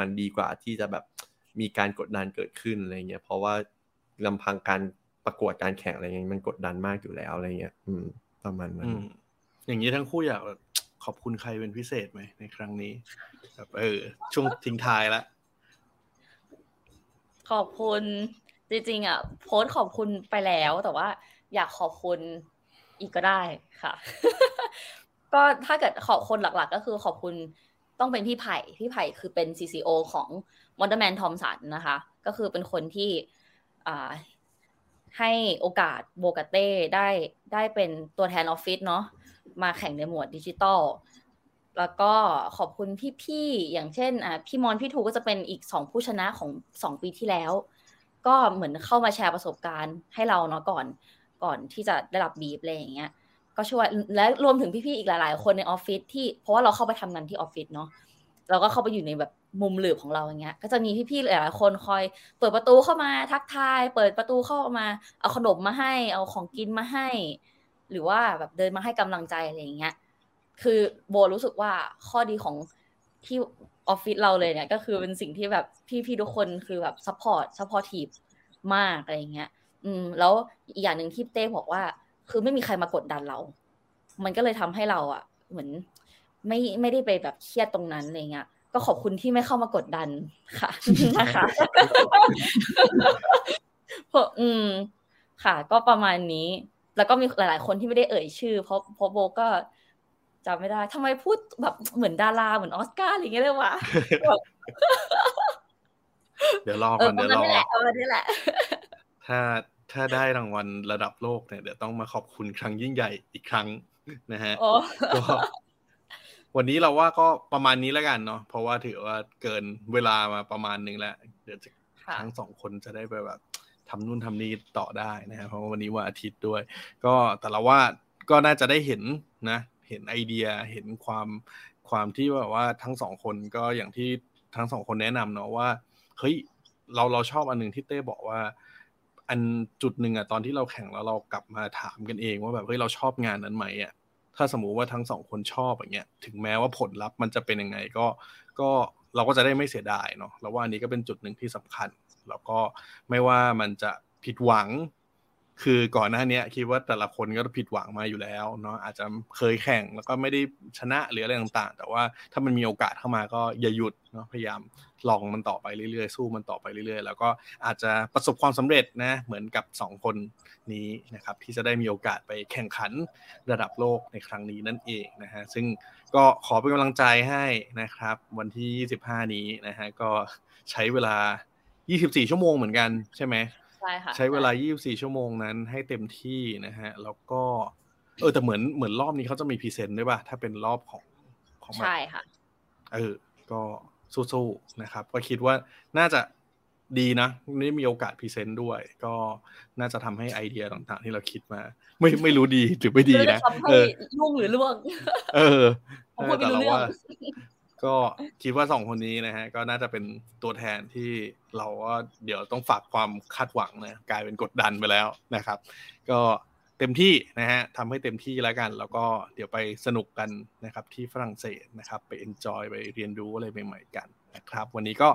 มันดีกว่าที่จะแบบมีการกดดันเกิดขึ้นอะไรเงี้ยเพราะว่าลำพังการประกวดการแข่งอะไรเงี้ยมันกดดันมากอยู่แล้วอะไรเงี้ยประมาณนั้นอย่างนี้ทั้งคู่อยากขอบคุณใครเป็นพิเศษไหมในครั้งนี้แบบช่วงทิ้งท้ายละขอบคุณจริงๆอ่ะโพสต์ขอบคุณไปแล้วแต่ว่าอยากขอบคุณอีกก็ได้ค่ะ ก็ถ้าเกิดขอบคุณหลักๆก็คือขอบคุณต้องเป็นพี่ไผ่คือเป็น CCO ของ Wunderman Thompson นะคะก็คือเป็นคนที่ให้โอกาสโบกาเต้ได้เป็นตัวแทนออฟฟิศเนาะมาแข่งในหมวดดิจิตอลแล้วก็ขอบคุณพี่ๆอย่างเช่นพี่มอนพี่ทูก็จะเป็นอีก2ผู้ชนะของ2ปีที่แล้วก็เหมือนเข้ามาแชร์ประสบการณ์ให้เราเนาะก่อนที่จะได้รับบีฟอะไรอย่างเงี้ย ก็ช่วยและรวมถึงพี่ๆอีกหลายๆคนในออฟฟิศที่เพราะว่าเราเข้าไปทำงานที่ออฟฟิศเนาะเราก็เข้าไปอยู่ในแบบมุมหลืบของเราอย่างเงี้ยก็จะมีพี่ๆหลายๆคนคอยเปิดประตูเข้ามาทักทายเปิดประตูเข้ามาเอาขนมมาให้เอาของกินมาให้หรือว่าแบบเดินมาให้กำลังใจอะไรอย่างเงี้ยคือโบรู้สึกว่าข้อดีของที่ออฟฟิศเราเลยเนี่ยก็คือเป็นสิ่งที่แบบพี่ๆทุกคนคือแบบซัพพอร์ตมากอะไรอย่างเงี้ยแล้วอีกอย่างนึงที่เต้บอกว่าคือไม่มีใครมากดดันเรามันก็เลยทำให้เราอ่ะเหมือนไม่ได้ไปแบบเครียดตรงนั้นอะไรเงี้ยก็ขอบคุณที่ไม่เข้ามากดดันค่ะนะคะค่ะก็ประมาณนี้แล้วก็มีหลายๆคนที่ไม่ได้เอ่ยชื่อเพราะโบก็จำไม่ได้ทำไมพูดแบบเหมือนดาราเหมือนออสการ์อะไรเงี้ยเลยวะเดี๋ยวรอก่อนเดี๋ยวรอนี่แหละถ้าได้รางวัลระดับโลกเนี่ยเดี๋ยวต้องมาขอบคุณครั้งยิ่งใหญ่อีกครั้งนะฮะก็วันนี้เราว่าก็ประมาณนี้แล้วกันเนาะเพราะว่าถือว่าเกินเวลามาประมาณนึงแล้วเดี๋ยวทั้งสองคนจะได้ไปแบบทำนู่นทำนี่ต่อได้นะฮะเพราะว่าวันนี้วันอาทิตย์ด้วยก็แต่เราว่าก็น่าจะได้เห็นนะเห็นไอเดียเห็นความที่แบบว่าทั้งสองคนก็อย่างที่ทั้งสองคนแนะนำเนาะว่าเฮ้ยเราชอบอันนึงที่เต้บอกว่าอันจุดหนึ่งอ่ะตอนที่เราแข่งแล้วเรากลับมาถามกันเองว่าแบบเฮ้ยเราชอบงานนั้นไหมอ่ะถ้าสมมุติว่าทั้งสองคนชอบอย่างเงี้ยถึงแม้ว่าผลลัพธ์มันจะเป็นยังไงก็เราก็จะได้ไม่เสียดายเนาะแล้วว่าอันนี้ก็เป็นจุดหนึ่งที่สำคัญแล้วก็ไม่ว่ามันจะผิดหวังคือก่อนหน้านี้คิดว่าแต่ละคนก็ผิดหวังมาอยู่แล้วเนาะอาจจะเคยแข่งแล้วก็ไม่ได้ชนะหรืออะไรต่างๆแต่ว่าถ้ามันมีโอกาสเข้ามาก็อย่าหยุดเนาะพยายามลองมันต่อไปเรื่อยๆสู้มันต่อไปเรื่อยๆแล้วก็อาจจะประสบความสำเร็จนะเหมือนกับสองคนนี้นะครับที่จะได้มีโอกาสไปแข่งขันระดับโลกในครั้งนี้นั่นเองนะฮะซึ่งก็ขอเป็นกำลังใจให้นะครับวันที่25นี้นะฮะก็ใช้เวลา24ชั่วโมงเหมือนกันใช่ไหมใช้เวลา24ชั่วโมงนั้นให้เต็มที่นะฮะแล้วก็แต่เหมือนรอบนี้เขาจะมีพรีเซนต์ด้วยป่ะถ้าเป็นรอบของใช่ค่ะก็สู้ๆนะครับก็คิดว่าน่าจะดีนะนี่มีโอกาสพรีเซนต์ด้วยก็น่าจะทำให้ไอเดียต่างๆที่เราคิดมาไม่รู้ดีหรือไม่ดีนะลุ่งหรือล่วงแต่เราว่าก็คิดว่า2คนนี้นะฮะก็น่าจะเป็นตัวแทนที่เราก็เดี๋ยวต้องฝากความคาดหวังนะกลายเป็นกดดันไปแล้วนะครับก็เต็มที่นะฮะทำให้เต็มที่แล้วกันแล้วก็เดี๋ยวไปสนุกกันนะครับที่ฝรั่งเศสนะครับไป enjoy ไปเรียนรู้อะไรใหม่ๆกันนะครับวันนี้ก็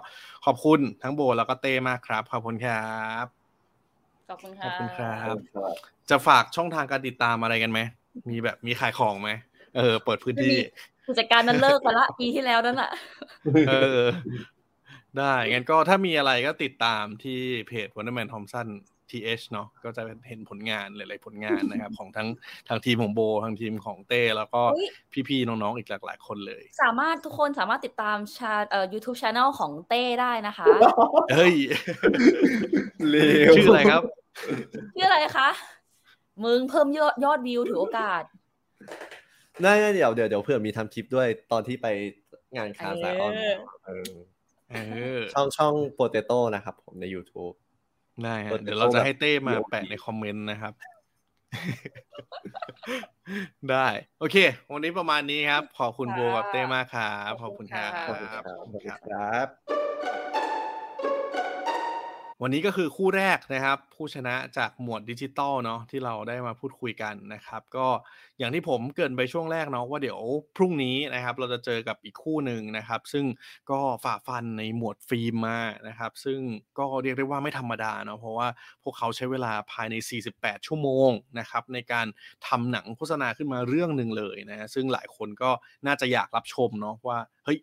ขอบคุณทั้งโบแล้วก็เต้มากครับขอบคุณครับขอบคุณครับขอบคุณครับจะฝากช่องทางการติดตามอะไรกันไหมมีแบบมีขายของไหมเปิดพื้นที่กิจการนั้นเลิกไปละปีที่แล้วนั่นแหละได้งั้นก็ถ้ามีอะไรก็ติดตามที่เพจ Wunderman Thompson TH เนาะก็จะเห็นผลงานหลายๆผลงานนะครับของทั้งทีมของโบทั้งทีมของเต้แล้วก็พี่ๆน้องๆอีกหลายๆคนเลยสามารถทุกคนสามารถติดตามYouTube Channel ของเต้ได้นะคะเฮ้ยชื่ออะไรครับชื่ออะไรคะมึงเพิ่มยอดวิวถือโอกาสได้ๆเดี๋ยวเพื่อนมีทำคลิปด้วยตอนที่ไปงานคาซาออนช่อง Potato นะครับผมใน YouTube ได้ฮะเดี๋ยวเราจะให้เต้มาแปะในคอมเมนต์นะครับได้โอเควันนี้ประมาณนี้ครับขอบคุณโบกับเต้มากครับขอบคุณครับขอบคุณครับวันนี้ก็คือคู่แรกนะครับผู้ชนะจากหมวดดิจิตอลเนาะที่เราได้มาพูดคุยกันนะครับก็อย่างที่ผมเกริ่นไปช่วงแรกเนาะว่าเดี๋ยวพรุ่งนี้นะครับเราจะเจอกับอีกคู่หนึ่งนะครับซึ่งก็ฝ่าฟันในหมวดฟิล์มมานะครับซึ่งก็เรียกได้ว่าไม่ธรรมดาเนาะเพราะว่าพวกเขาใช้เวลาภายใน48ชั่วโมงนะครับในการทำหนังโฆษณาขึ้นมาเรื่องนึงเลยนะซึ่งหลายคนก็น่าจะอยากรับชมเนาะว่าเฮ้ย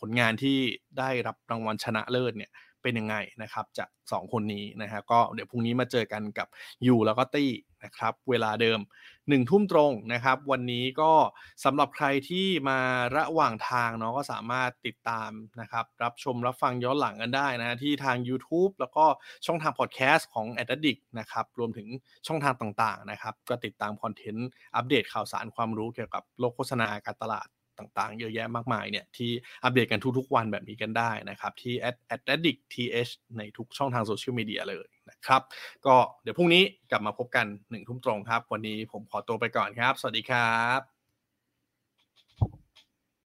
ผลงานที่ได้รับรางวัลชนะเลิศเนี่ยเป็นยังไงนะครับจาก2คนนี้นะฮะก็เดี๋ยวพรุ่งนี้มาเจอกันกับยูแล้วก็ตี้นะครับเวลาเดิม 19:00 นตรงนะครับวันนี้ก็สำหรับใครที่มาระหว่างทางเนาะก็สามารถติดตามนะครับรับชมรับฟังย้อนหลังกันได้นะที่ทาง YouTube แล้วก็ช่องทางพอดแคสต์ของ Addict นะครับรวมถึงช่องทางต่างๆนะครับก็ติดตามคอนเทนต์อัปเดตข่าวสารความรู้เกี่ยวกับโลกโฆษณาการตลาดต่างๆเยอะแยะมากมายเนี่ยที่อัปเดตกันทุกๆวันแบบนี้กันได้นะครับที่ @addictth ในทุกช่องทางโซเชียลมีเดียเลยนะ นะครับก็เดี๋ยวพรุ่งนี้กลับมาพบกัน 1 ทุ่มตรงครับวันนี้ผมขอตัวไปก่อนครับสวัสดีครับ